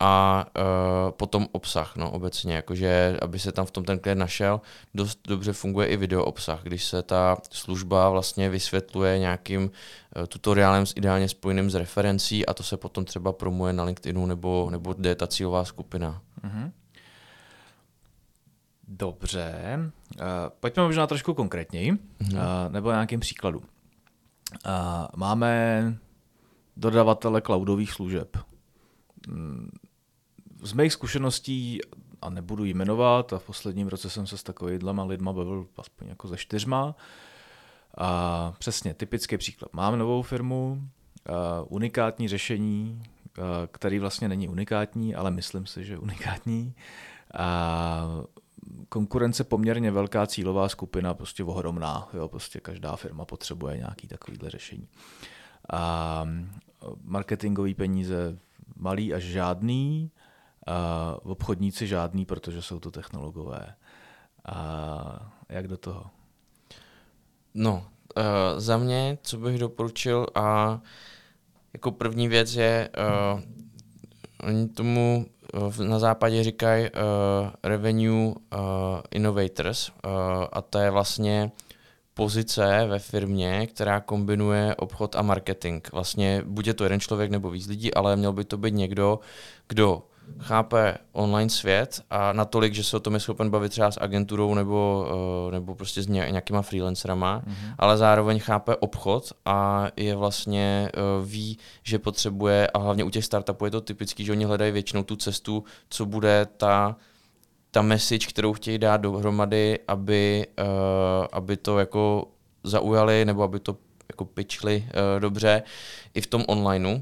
a uh, potom obsah, no obecně, jakože aby se tam v tom ten klient našel, dost dobře funguje i video obsah, když se ta služba vlastně vysvětluje nějakým uh, tutoriálem s ideálně spojeným s referencí a to se potom třeba promuje na LinkedInu nebo, nebo kde je ta cílová skupina. Mm-hmm. Dobře, uh, pojďme možná trošku konkrétněji, mm-hmm. uh, nebo nějakým příkladům. Uh, máme dodavatele cloudových služeb. Z mých zkušeností, a nebudu jí jmenovat, a v posledním roce jsem se s takovýma lidma bavil aspoň jako ze čtyřma. Uh, přesně, typický příklad. Mám novou firmu, uh, unikátní řešení, uh, který vlastně není unikátní, ale myslím si, že je unikátní. Uh, Konkurence poměrně velká, cílová skupina, prostě ohromná. Jo, prostě každá firma potřebuje nějaký takovýhle řešení. A marketingové peníze malý až žádný, a obchodníci žádný, protože jsou to technologové. A jak do toho? No, uh, za mě, co bych doporučil, a jako první věc je, uh, oni tomu na západě říkají uh, revenue uh, innovators uh, a to je vlastně pozice ve firmě, která kombinuje obchod a marketing. Vlastně buď je to jeden člověk nebo víc lidí, ale měl by to být někdo, kdo chápe online svět a natolik, že se o tom je schopen bavit třeba s agenturou nebo, nebo prostě s nějakýma freelancerama, mm-hmm. ale zároveň chápe obchod a je vlastně ví, že potřebuje, a hlavně u těch startupů je to typický, že oni hledají většinou tu cestu, co bude ta ta message, kterou chtějí dát dohromady, aby, aby to jako zaujali nebo aby to jako pitchli dobře i v tom onlineu.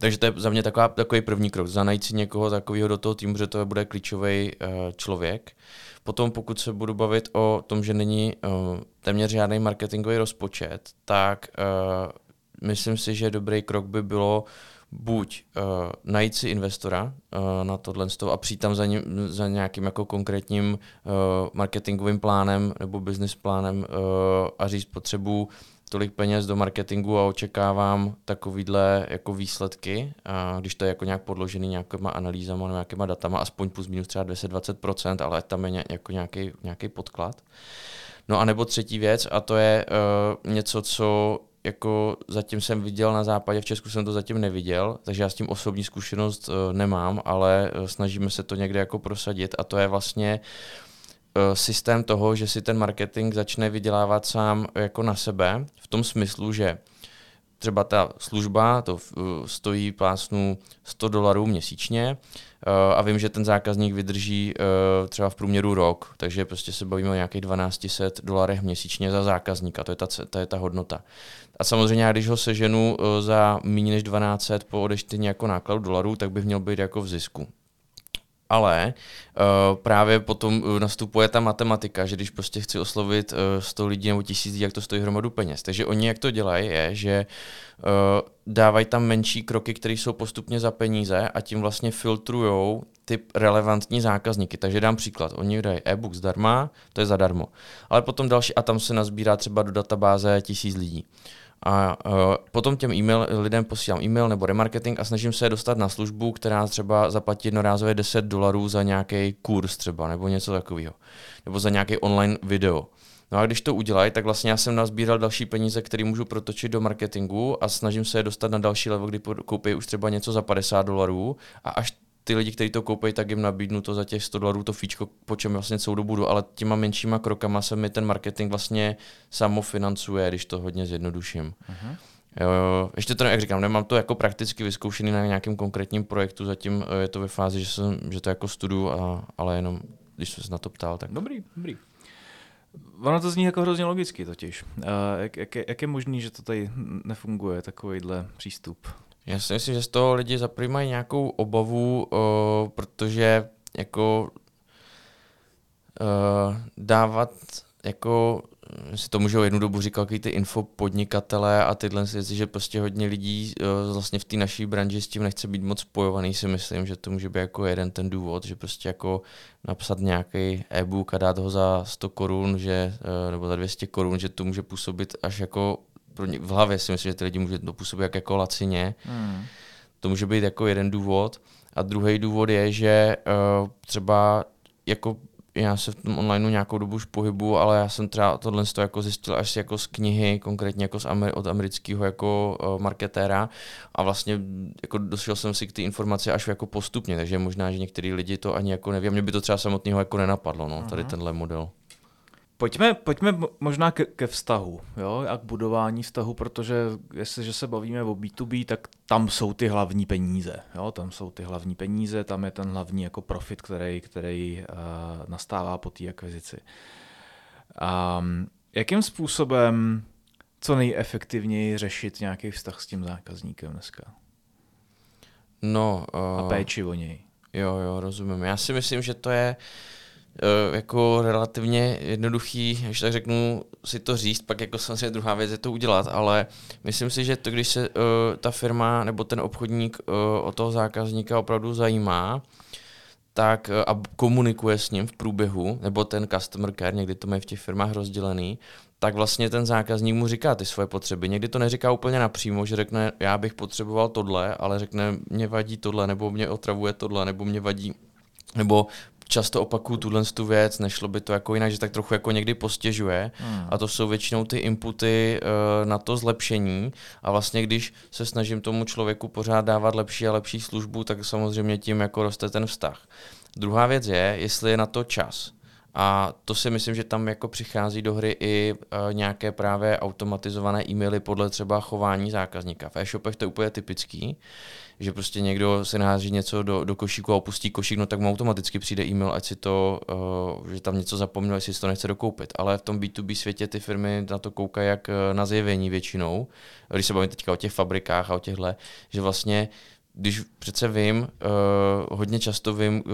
Takže to je za mě taková, takový první krok, zanajít si někoho takového do toho týmu, že to bude klíčový uh, člověk. Potom pokud se budu bavit o tom, že není uh, téměř žádný marketingový rozpočet, tak uh, myslím si, že dobrý krok by bylo buď uh, najít si investora uh, na tohle a přijít tam za, ním, za nějakým jako konkrétním uh, marketingovým plánem nebo business plánem uh, a říct potřebu tolik peněz do marketingu a očekávám takovýhle jako výsledky, a když to je jako nějak podložený nějakýma analýzama, nějakýma datama, aspoň plus minus třeba dvacet procent, ale tam je jako nějaký, nějaký podklad. No a nebo třetí věc, a to je uh, něco, co jako zatím jsem viděl na západě, v Česku jsem to zatím neviděl, takže já s tím osobní zkušenost uh, nemám, ale uh, snažíme se to někde jako prosadit a to je vlastně systém toho, že si ten marketing začne vydělávat sám jako na sebe, v tom smyslu, že třeba ta služba to stojí plásnu sto dolarů měsíčně a vím, že ten zákazník vydrží třeba v průměru rok, takže prostě se bavíme o nějakých tisíc dvě stě dolarech měsíčně za zákazníka, to je ta, to je ta hodnota. A samozřejmě, když ho seženu za méně než dvanáct set po odečtení jako nákladu dolarů, tak bych měl být jako v zisku. Ale uh, právě potom nastupuje ta matematika, že když prostě chci oslovit uh, sto lidí nebo tisíc lidí, jak to stojí hromadu peněz. Takže oni jak to dělají je, že uh, dávají tam menší kroky, které jsou postupně za peníze a tím vlastně filtrujou ty relevantní zákazníky. Takže dám příklad, oni dají e-book zdarma, to je zadarmo. Ale potom další a tam se nazbírá třeba do databáze tisíc lidí. A uh, potom těm e-mail, lidem posílám e-mail nebo remarketing a snažím se dostat na službu, která třeba zaplatí jednorázově deset dolarů za nějaký kurz třeba nebo něco takového. Nebo za nějaký online video. No a když to udělají, tak vlastně já jsem nazbíral další peníze, které můžu protočit do marketingu a snažím se je dostat na další level, kdy koupí už třeba něco za padesát dolarů a až ty lidi, kteří to koupí, tak jim nabídnu to za těch sto dolarů, to fíčko, po čem vlastně celou dobu jdu, ale těma menšíma krokama se mi ten marketing vlastně samofinancuje, když to hodně zjednoduším. Uh-huh. Jo, ještě to, jak říkám, nemám to jako prakticky vyzkoušený na nějakém konkrétním projektu, zatím je to ve fázi, že, jsem, že to jako studuju, a, ale jenom když jsem se na to ptal, tak... Dobrý, dobrý. Ono to zní jako hrozně logicky totiž. Jak, jak, jak je možný, že to tady nefunguje, takovýhle přístup? Já si myslím, že z toho lidi zaprýmají nějakou obavu, uh, protože jako uh, dávat, jako si to můžou jednu dobu říkat, ty infopodnikatelé a tyhle věci, že prostě hodně lidí uh, vlastně v té naší branži s tím nechce být moc spojovaný, si myslím, že to může být jako jeden ten důvod, že prostě jako napsat nějaký e-book a dát ho za sto korun, že, uh, nebo za dvě stě korun, že to může působit až jako v hlavě, si myslím, že ty lidi může to působit jak jako lacině. Hmm. To může být jako jeden důvod. A druhý důvod je, že uh, třeba jako já se v tom online nějakou dobu už pohybuju, ale já jsem třeba tohle jako zjistil až jako z knihy, konkrétně jako z Amer- od amerického jako uh, marketéra, a vlastně jako došel jsem si k ty informace až jako postupně, takže možná, že některý lidi to ani jako neví. Mě by to třeba samotného jako nenapadlo, no, tady tenhle model. Pojďme, pojďme možná ke, ke vztahu, jo, a k budování vztahu, protože jestliže se bavíme o bé dvě bé, tak tam jsou ty hlavní peníze, jo, tam jsou ty hlavní peníze, tam je ten hlavní jako profit, který, který uh, nastává po té akvizici. Um, jakým způsobem co nejefektivněji řešit nějaký vztah s tím zákazníkem dneska? No, uh, a péči o něj. Jo, jo, rozumím. Já si myslím, že to je jako relativně jednoduchý, když tak řeknu, si to říct, pak jako samozřejmě druhá věc je to udělat, ale myslím si, že to, když se uh, ta firma nebo ten obchodník uh, o toho zákazníka opravdu zajímá, tak uh, a komunikuje s ním v průběhu, nebo ten customer care, někdy to mají v těch firmách rozdělený, tak vlastně ten zákazník mu říká ty svoje potřeby. Někdy to neříká úplně napřímo, že řekne, já bych potřeboval tohle, ale řekne, mě vadí tohle, nebo mě otravuje tohle, nebo mě vadí, nebo často opakuju tuhle tu věc, nešlo by to jako jinak, že tak trochu jako někdy postěžuje, hmm. a to jsou většinou ty inputy uh, na to zlepšení, a vlastně když se snažím tomu člověku pořád dávat lepší a lepší službu, tak samozřejmě tím jako roste ten vztah. Druhá věc je, jestli je na to čas. A to si myslím, že tam jako přichází do hry i uh, nějaké právě automatizované e-maily podle třeba chování zákazníka. V e-shopech to je úplně typický, že prostě někdo se naháží něco do, do košíku a opustí košík, no tak mu automaticky přijde e-mail, ať si to, uh, že tam něco zapomněl, jestli si to nechce dokoupit. Ale v tom bé dvě bé světě ty firmy na to koukají jak na zjevení většinou, když se bavím teďka o těch fabrikách a o těchhle, že vlastně když přece vím, uh, hodně často vím uh,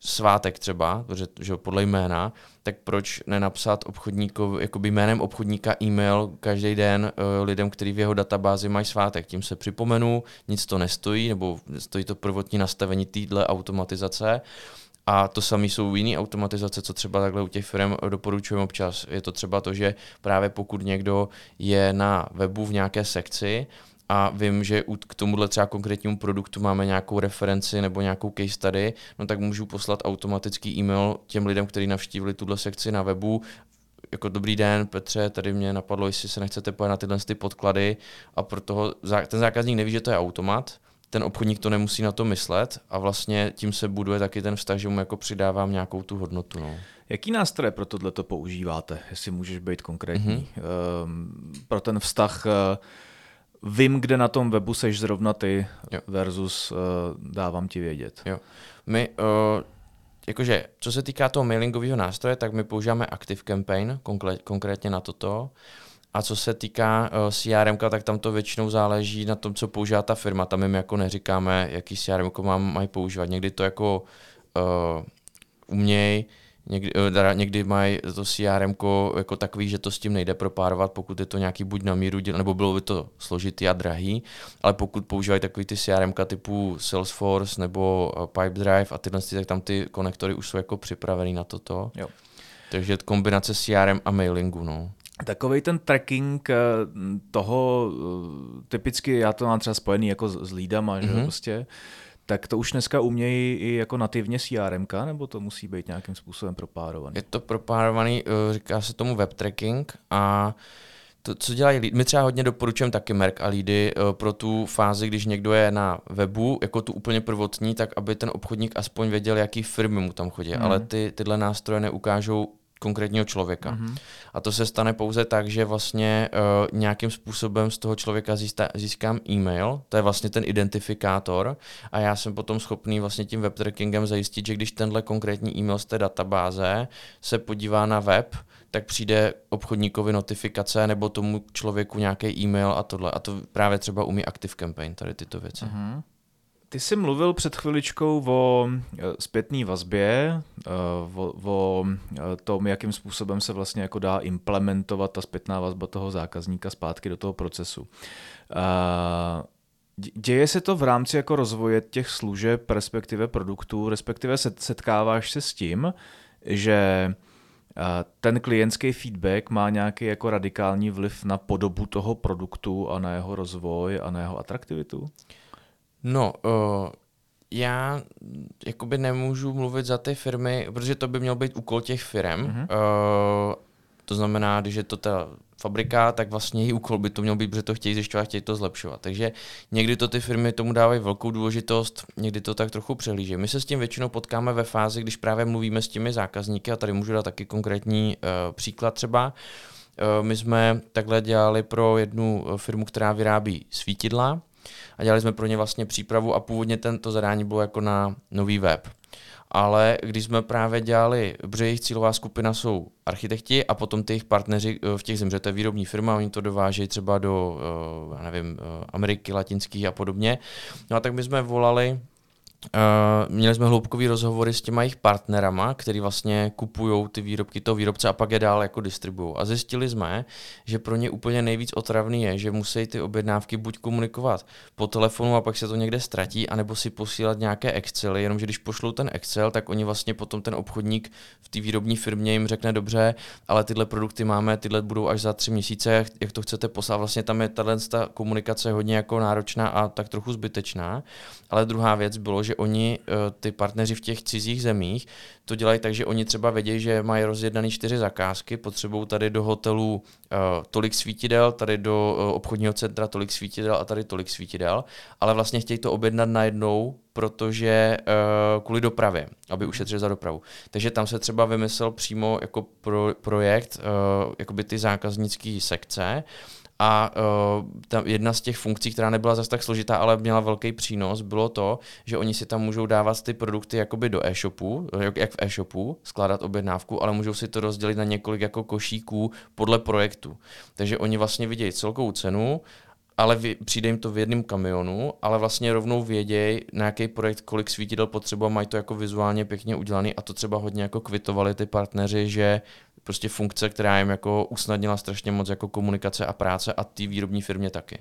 svátek třeba, protože že podle jména, tak proč nenapsat obchodníkovi, jakoby jménem obchodníka e-mail každý den uh, lidem, kteří v jeho databázi mají svátek. Tím se připomenu, nic to nestojí, nebo stojí to prvotní nastavení téhle automatizace. A to samé jsou jiné automatizace, co třeba takhle u těch firm doporučujeme občas. Je to třeba to, že právě pokud někdo je na webu v nějaké sekci, a vím, že k tomuhle třeba konkrétnímu produktu máme nějakou referenci nebo nějakou case study, no tak můžu poslat automatický e-mail těm lidem, kteří navštívili tuhle sekci na webu, jako dobrý den, Petře, tady mě napadlo, jestli se nechcete pojít na tyhle ty podklady, a proto ten zákazník neví, že to je automat, ten obchodník to nemusí na to myslet, a vlastně tím se buduje taky ten vztah, že mu jako přidávám nějakou tu hodnotu. No. Jaký nástroje pro tohleto používáte, jestli můžeš být konkrétní? Mm-hmm. Um, pro ten vztah... Vím, kde na tom webu seš zrovna ty, jo, versus uh, dávám ti vědět. Jo. My, uh, jakože, co se týká toho mailingového nástroje, tak my používáme Active Campaign, konkrétně na toto. A co se týká uh, C R M, tak tam to většinou záleží na tom, co používá ta firma. Tam jim jako neříkáme, jaký C R M mám, mají používat. Někdy to jako uh, uměj, Někdy, někdy mají to C R M jako takový, že to s tím nejde propárovat, pokud je to nějaký buď na míru, nebo bylo by to složitý a drahý, ale pokud používají takový ty C R M typu Salesforce nebo Pipedrive a tyhle, tak tam ty konektory už jsou jako připravený na toto. Jo. Takže kombinace C R M a mailingu. No. Takovej ten tracking toho, typicky já to mám třeba spojený jako s leadama, že mm-hmm. prostě, tak to už dneska umějí i jako nativně C R M ka, nebo to musí být nějakým způsobem propárovaný? Je to propárovaný, říká se tomu web tracking, a to, co dělají, my třeba hodně doporučujeme taky Merk a Lídy pro tu fázi, když někdo je na webu, jako tu úplně prvotní, tak aby ten obchodník aspoň věděl, jaký firmy mu tam chodí, hmm. ale ty, tyhle nástroje neukážou konkrétního člověka. Mm-hmm. A to se stane pouze tak, že vlastně uh, nějakým způsobem z toho člověka zísta- získám e-mail, to je vlastně ten identifikátor, a já jsem potom schopný vlastně tím web trackingem zajistit, že když tenhle konkrétní e-mail z té databáze se podívá na web, tak přijde obchodníkovi notifikace nebo tomu člověku nějaký e-mail a tohle. A to právě třeba umí Active Campaign, tady tyto věci. Mm-hmm. Ty jsi mluvil před chviličkou o zpětné vazbě, o, o tom, jakým způsobem se vlastně jako dá implementovat ta zpětná vazba toho zákazníka zpátky do toho procesu. Děje se to v rámci jako rozvoje těch služeb, respektive produktů, respektive setkáváš se s tím, že ten klientský feedback má nějaký jako radikální vliv na podobu toho produktu a na jeho rozvoj a na jeho atraktivitu? No, uh, já jakoby nemůžu mluvit za ty firmy, protože to by měl být úkol těch firm. Mm-hmm. Uh, to znamená, když je to ta fabrika, tak vlastně její úkol by to měl být, protože to chtějí zjišťovat a chtějí to zlepšovat. Takže někdy to ty firmy tomu dávají velkou důležitost, někdy to tak trochu přehlíží. My se s tím většinou potkáme ve fázi, když právě mluvíme s těmi zákazníky, a tady můžu dát taky konkrétní uh, příklad třeba. Uh, my jsme takhle dělali pro jednu firmu, která vyrábí svítidla, a dělali jsme pro ně vlastně přípravu a původně tento zadání bylo jako na nový web. Ale když jsme právě dělali, protože jejich cílová skupina jsou architekti a potom ty jejich partneři v těch zemře, to je výrobní firma, oni to dovážejí třeba do, já nevím, Ameriky latinských a podobně. No a tak my jsme volali, Uh, měli jsme hloubkový rozhovory s těma jejich partnerama, který vlastně kupují ty výrobky toho výrobce a pak je dál jako distribuují. A zjistili jsme, že pro ně úplně nejvíc otravný je, že musí ty objednávky buď komunikovat po telefonu a pak se to někde ztratí, anebo si posílat nějaké Excely, jenomže když pošlou ten Excel, tak oni vlastně potom ten obchodník v té výrobní firmě jim řekne dobře, ale tyhle produkty máme, tyhle budou až za tři měsíce, jak to chcete poslat. Vlastně tam je ta komunikace hodně jako náročná a tak trochu zbytečná. Ale druhá věc bylo, že oni, ty partneři v těch cizích zemích, to dělají tak, že oni třeba vědějí, že mají rozjednaný čtyři zakázky, potřebují tady do hotelu uh, tolik svítidel, tady do uh, obchodního centra tolik svítidel a tady tolik svítidel, ale vlastně chtějí to objednat najednou, protože uh, kvůli dopravě, aby ušetřili za dopravu. Takže tam se třeba vymyslel přímo jako pro, projekt, uh, jakoby ty zákaznické sekce, a uh, tam jedna z těch funkcí, která nebyla zas tak složitá, ale měla velký přínos, bylo to, že oni si tam můžou dávat ty produkty jakoby do e-shopu, jak v e-shopu, skládat objednávku, ale můžou si to rozdělit na několik jako košíků podle projektu. Takže oni vlastně vidějí celkovou cenu, ale vy, přijde jim to v jednom kamionu, ale vlastně rovnou vědějí, na jaký projekt kolik svítidel potřeba, mají to jako vizuálně pěkně udělaný a to třeba hodně jako kvitovali ty partneři, že prostě funkce, která jim jako usnadnila strašně moc jako komunikace a práce a ty výrobní firmě taky.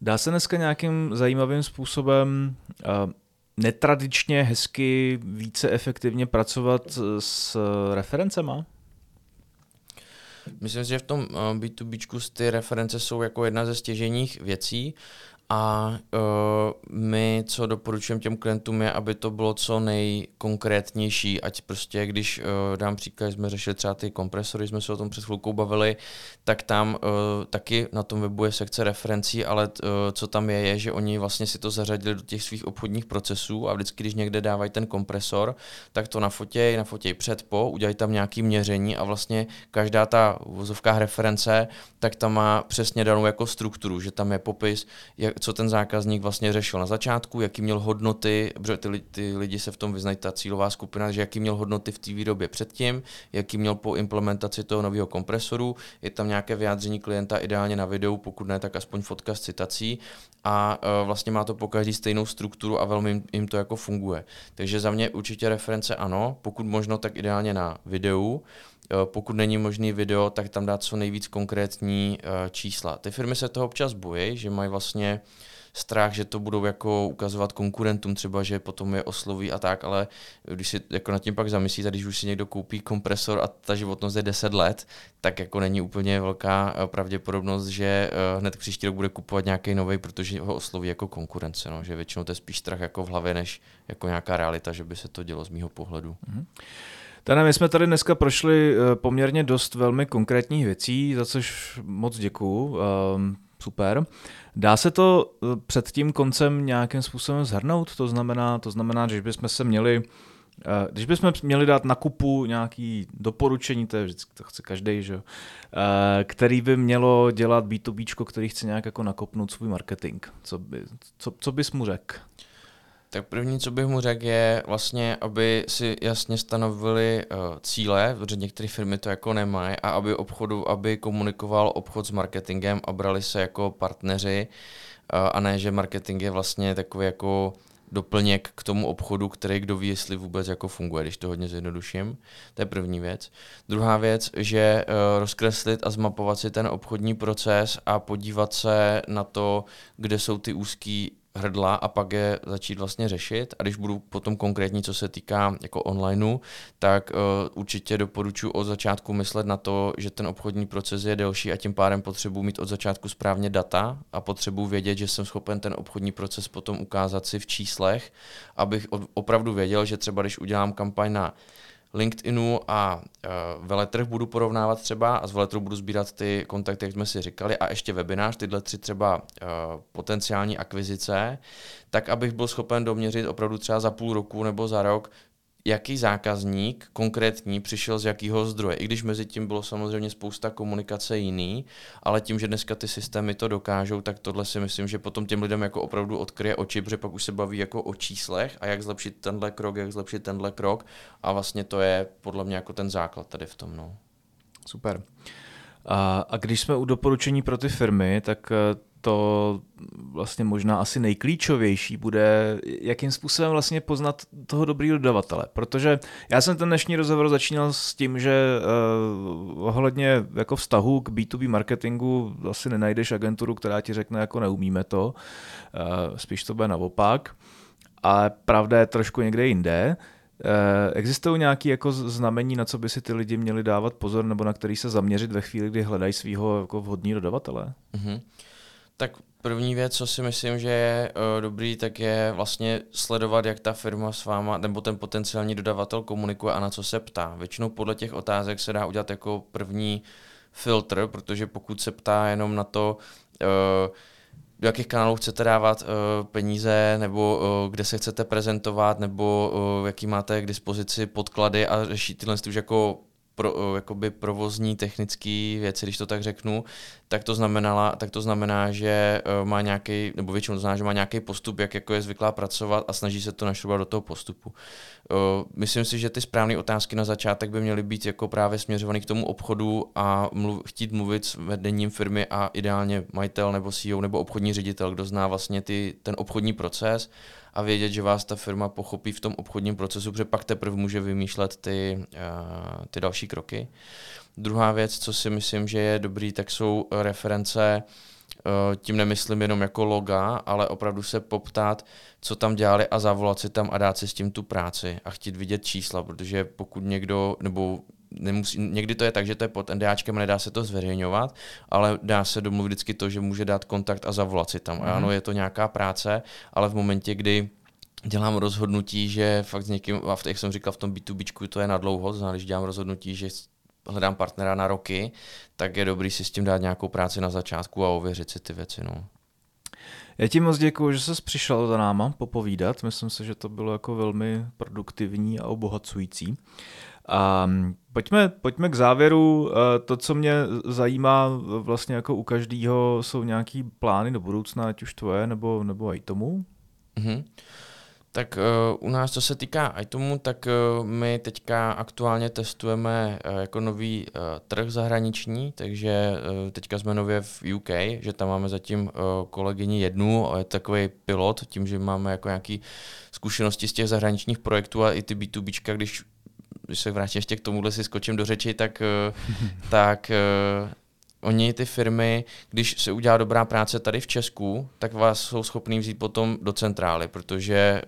Dá se dneska nějakým zajímavým způsobem uh, netradičně, hezky, více efektivně pracovat s referencema? Myslím si, že v tom bé dvě béčku ty reference jsou jako jedna ze stěžejních věcí a uh, my, co doporučujeme těm klientům, je, aby to bylo co nejkonkrétnější, ať prostě, když uh, dám příklad, jsme řešili třeba ty kompresory, jsme se o tom před chvilkou bavili, tak tam uh, taky na tom webu je sekce referencí, ale uh, co tam je, je, že oni vlastně si to zařadili do těch svých obchodních procesů a vždycky, když někde dávají ten kompresor, tak to nafotěj, nafotěj před, po, udělají tam nějaké měření a vlastně každá ta vozovka reference, tak tam má přesně danou jako strukturu, že tam je popis, jak co ten zákazník vlastně řešil na začátku, jaký měl hodnoty, protože ty, ty lidi se v tom vyznají, ta cílová skupina, že jaký měl hodnoty v té výrobě předtím, jaký měl po implementaci toho nového kompresoru, je tam nějaké vyjádření klienta ideálně na videu, pokud ne, tak aspoň fotka s citací a uh, vlastně má to po každý stejnou strukturu a velmi jim, jim to jako funguje. Takže za mě určitě reference ano, pokud možno, tak ideálně na videu. Pokud není možný video, tak tam dát co nejvíc konkrétní čísla. Ty firmy se toho občas bojí, že mají vlastně strach, že to budou jako ukazovat konkurentům, třeba, že potom je osloví a tak, ale když si jako nad tím pak zamyslíte, když už si někdo koupí kompresor a ta životnost je deset let, tak jako není úplně velká pravděpodobnost, že hned příští rok bude kupovat nějaký nový, protože ho osloví jako konkurence. No? Že většinou to je spíš strach jako v hlavě, než jako nějaká realita, že by se to dělo z mýho pohledu. Mm-hmm. Dane, my jsme tady dneska prošli poměrně dost velmi konkrétních věcí, za což moc děkuju, super. Dá se to před tím koncem nějakým způsobem zhrnout? To znamená, to znamená, že bychom se měli Když bychom měli dát na kupu nějaké doporučení, to je vždycky, to chce každý, že jo, který by mělo dělat bé dvě béčko, který chce nějak jako nakopnout svůj marketing, co, by, co, co bys mu řekl? Tak první, co bych mu řekl, je vlastně, aby si jasně stanovili uh, cíle, protože některé firmy to jako nemají, a aby obchodu, aby komunikoval obchod s marketingem a brali se jako partneři, uh, a ne, že marketing je vlastně takový jako doplněk k tomu obchodu, který kdo ví, jestli vůbec jako funguje, když to hodně zjednoduším. To je první věc. Druhá věc, že uh, rozkreslit a zmapovat si ten obchodní proces a podívat se na to, kde jsou ty úzký hrdla a pak je začít vlastně řešit. A když budu potom konkrétní, co se týká jako onlineu, tak uh, určitě doporučuji od začátku myslet na to, že ten obchodní proces je delší a tím pádem potřebuji mít od začátku správně data a potřebuji vědět, že jsem schopen ten obchodní proces potom ukázat si v číslech, abych opravdu věděl, že třeba když udělám kampaň na LinkedInu a uh, veletrh budu porovnávat třeba a z veletrhu budu sbírat ty kontakty, jak jsme si říkali, a ještě webinář, tyhle tři třeba uh, potenciální akvizice, tak abych byl schopen doměřit opravdu třeba za půl roku nebo za rok, jaký zákazník konkrétní přišel z jakého zdroje. I když mezi tím bylo samozřejmě spousta komunikace jiný, ale tím, že dneska ty systémy to dokážou, tak tohle si myslím, že potom těm lidem jako opravdu odkryje oči, protože pak už se baví jako o číslech a jak zlepšit tenhle krok, jak zlepšit tenhle krok, a vlastně to je podle mě jako ten základ tady v tom. No. Super. A, a když jsme u doporučení pro ty firmy, tak to vlastně možná asi nejklíčovější bude, jakým způsobem vlastně poznat toho dobrýho dodavatele. Protože já jsem ten dnešní rozhovor začínal s tím, že uh, ohledně jako vztahu k bé dvě bé marketingu asi nenajdeš agenturu, která ti řekne, jako neumíme to, uh, spíš to bude naopak. A pravda je trošku někde jinde. Existují nějaké jako znamení, na co by si ty lidi měli dávat pozor nebo na který se zaměřit ve chvíli, kdy hledají svého jako vhodného dodavatele? Mm-hmm. Tak první věc, co si myslím, že je uh, dobrý, tak je vlastně sledovat, jak ta firma s váma nebo ten potenciální dodavatel komunikuje a na co se ptá. Většinou podle těch otázek se dá udělat jako první filtr, protože pokud se ptá jenom na to, uh, do jakých kanálů chcete dávat uh, peníze, nebo uh, kde se chcete prezentovat, nebo uh, jaký máte k dispozici podklady a řeší tyhle už jako Pro, jakoby provozní, technické věci, když to tak řeknu, tak to, znamenala, tak to znamená, že má nějaký, nebo většinou to znamená, že má nějaký postup, jak jako je zvyklá pracovat a snaží se to našrubovat do toho postupu. Myslím si, že ty správné otázky na začátek by měly být jako právě směřované k tomu obchodu a mluv, chtít mluvit s vedením firmy a ideálně majitel nebo C E O nebo obchodní ředitel, kdo zná vlastně ty, ten obchodní proces, a vědět, že vás ta firma pochopí v tom obchodním procesu, protože pak teprve může vymýšlet ty, uh, ty další kroky. Druhá věc, co si myslím, že je dobrý, tak jsou reference, uh, tím nemyslím jenom jako loga, ale opravdu se poptát, co tam dělali a zavolat si tam a dát si s tím tu práci a chtít vidět čísla, protože pokud někdo, nebo nemusí, někdy to je tak, že to je pod NDAčkem, nedá se to zveřejňovat, ale dá se domluvit vždycky to, že může dát kontakt a zavolat si tam. A ano, je to nějaká práce, ale v momentě, kdy dělám rozhodnutí, že fakt s někým, a v, jak jsem říkal, v tom bé dvě béčku to je na dlouho, znamená, když dělám rozhodnutí, že hledám partnera na roky, tak je dobrý si s tím dát nějakou práci na začátku a ověřit si ty věci. No. Já ti moc děkuju, že jsi přišel za náma popovídat. Myslím si, že to bylo jako velmi produktivní a obohacující. Um, pojďme, pojďme k závěru. To, co mě zajímá vlastně jako u každého, jsou nějaký plány do budoucna, ať už tvoje, nebo, nebo Itomu? Mm-hmm. Tak uh, u nás, co se týká Itemu, tak uh, my teďka aktuálně testujeme uh, jako nový uh, trh zahraniční, takže uh, teďka jsme nově v U K, že tam máme zatím uh, kolegyni jednu, je takový pilot, tím, že máme jako nějaký zkušenosti z těch zahraničních projektů a i ty bé dvě béčka, když když se vrátím ještě k tomuhle, si skočím do řeči, tak, tak uh, oni, ty firmy, když se udělá dobrá práce tady v Česku, tak vás jsou schopní vzít potom do centrály, protože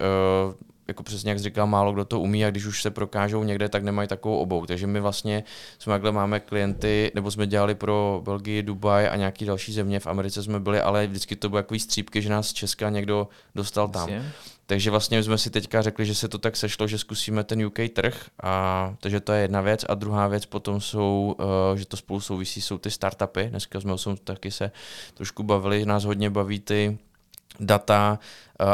uh, jako přesně jak říkám, málo kdo to umí a když už se prokážou někde, tak nemají takovou obou. Takže my vlastně jsme takhle máme klienty, nebo jsme dělali pro Belgii, Dubaj a nějaký další země, v Americe jsme byli, ale vždycky to byly takový střípky, že nás z Česka někdo dostal tam. Takže vlastně jsme si teďka řekli, že se to tak sešlo, že zkusíme ten U K trh, a takže to je jedna věc. A druhá věc potom jsou, že to spolu souvisí, jsou ty startupy. Dneska jsme o tom taky se trošku bavili, nás hodně baví ty data,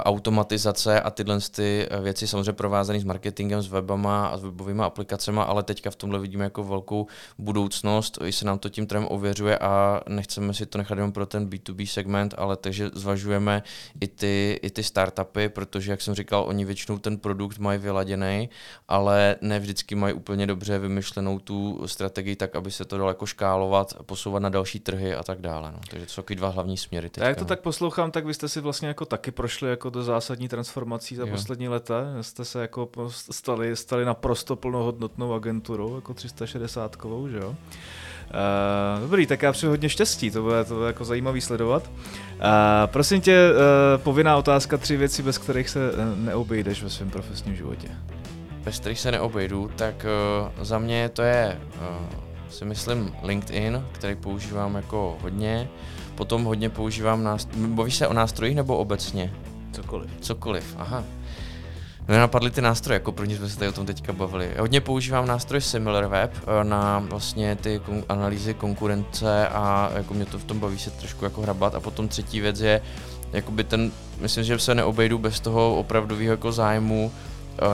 automatizace a tyhle ty věci samozřejmě provázané s marketingem, s webama a s webovými aplikacemi, ale teďka v tomhle vidíme jako velkou budoucnost, i se nám to tím trendem ověřuje a nechceme si to nechat jenom pro ten bé dvě bé segment, ale takže zvažujeme i ty, i ty startupy, protože, jak jsem říkal, oni většinou ten produkt mají vyladěný, ale ne vždycky mají úplně dobře vymyšlenou tu strategii tak, aby se to dalo jako škálovat, posouvat na další trhy a tak dále. No. Takže to jsou dva hlavní směry teďka. Já jak to tak poslouchám, tak vy jste si vlastně jako taky prošli jako do zásadní transformací za jo. poslední leta. Jste se jako stali, stali naprosto plnohodnotnou agenturou, jako tři sta šedesátkovou, že jo? Uh, dobrý, tak já přeju hodně štěstí, to bude, to bude jako zajímavý sledovat. Uh, prosím tě, uh, povinná otázka, tři věci, bez kterých se neobejdeš ve svém profesním životě. Bez kterých se neobejdu, tak uh, za mě to je, uh, si myslím, LinkedIn, který používám jako hodně. Potom hodně používám nástroj... Bavíš se o nástrojích nebo obecně? Cokoliv. Cokoliv, aha. Nenapadly ty nástroje, jako první jsme se tady o tom teďka bavili. Hodně používám nástroj SimilarWeb na vlastně ty kon- analýzy konkurence a jako mě to v tom baví se trošku jako hrabat. A potom třetí věc je, jakoby ten, myslím, že se neobejdu bez toho opravdového jako zájmu,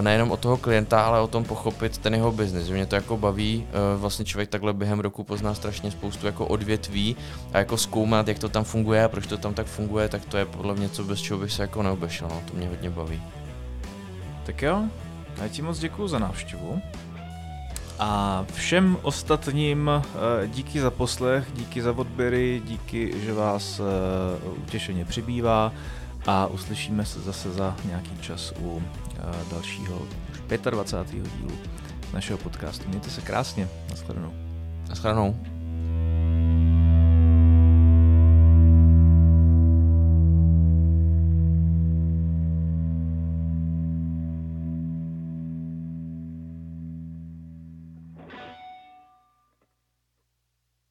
nejenom o toho klienta, ale o tom pochopit ten jeho biznis. Mě to jako baví, vlastně člověk takhle během roku pozná strašně spoustu jako odvětví a jako zkoumat, jak to tam funguje a proč to tam tak funguje, tak to je podle mě něco, bez čeho bych se jako neobešel, no, to mě hodně baví. Tak jo, já ti moc děkuju za návštěvu a všem ostatním díky za poslech, díky za odběry, díky, že vás utěšeně přibývá. A uslyšíme se zase za nějaký čas u dalšího dvacátého pátého dílu našeho podcastu. Mějte se krásně. Naschledanou. Naschledanou.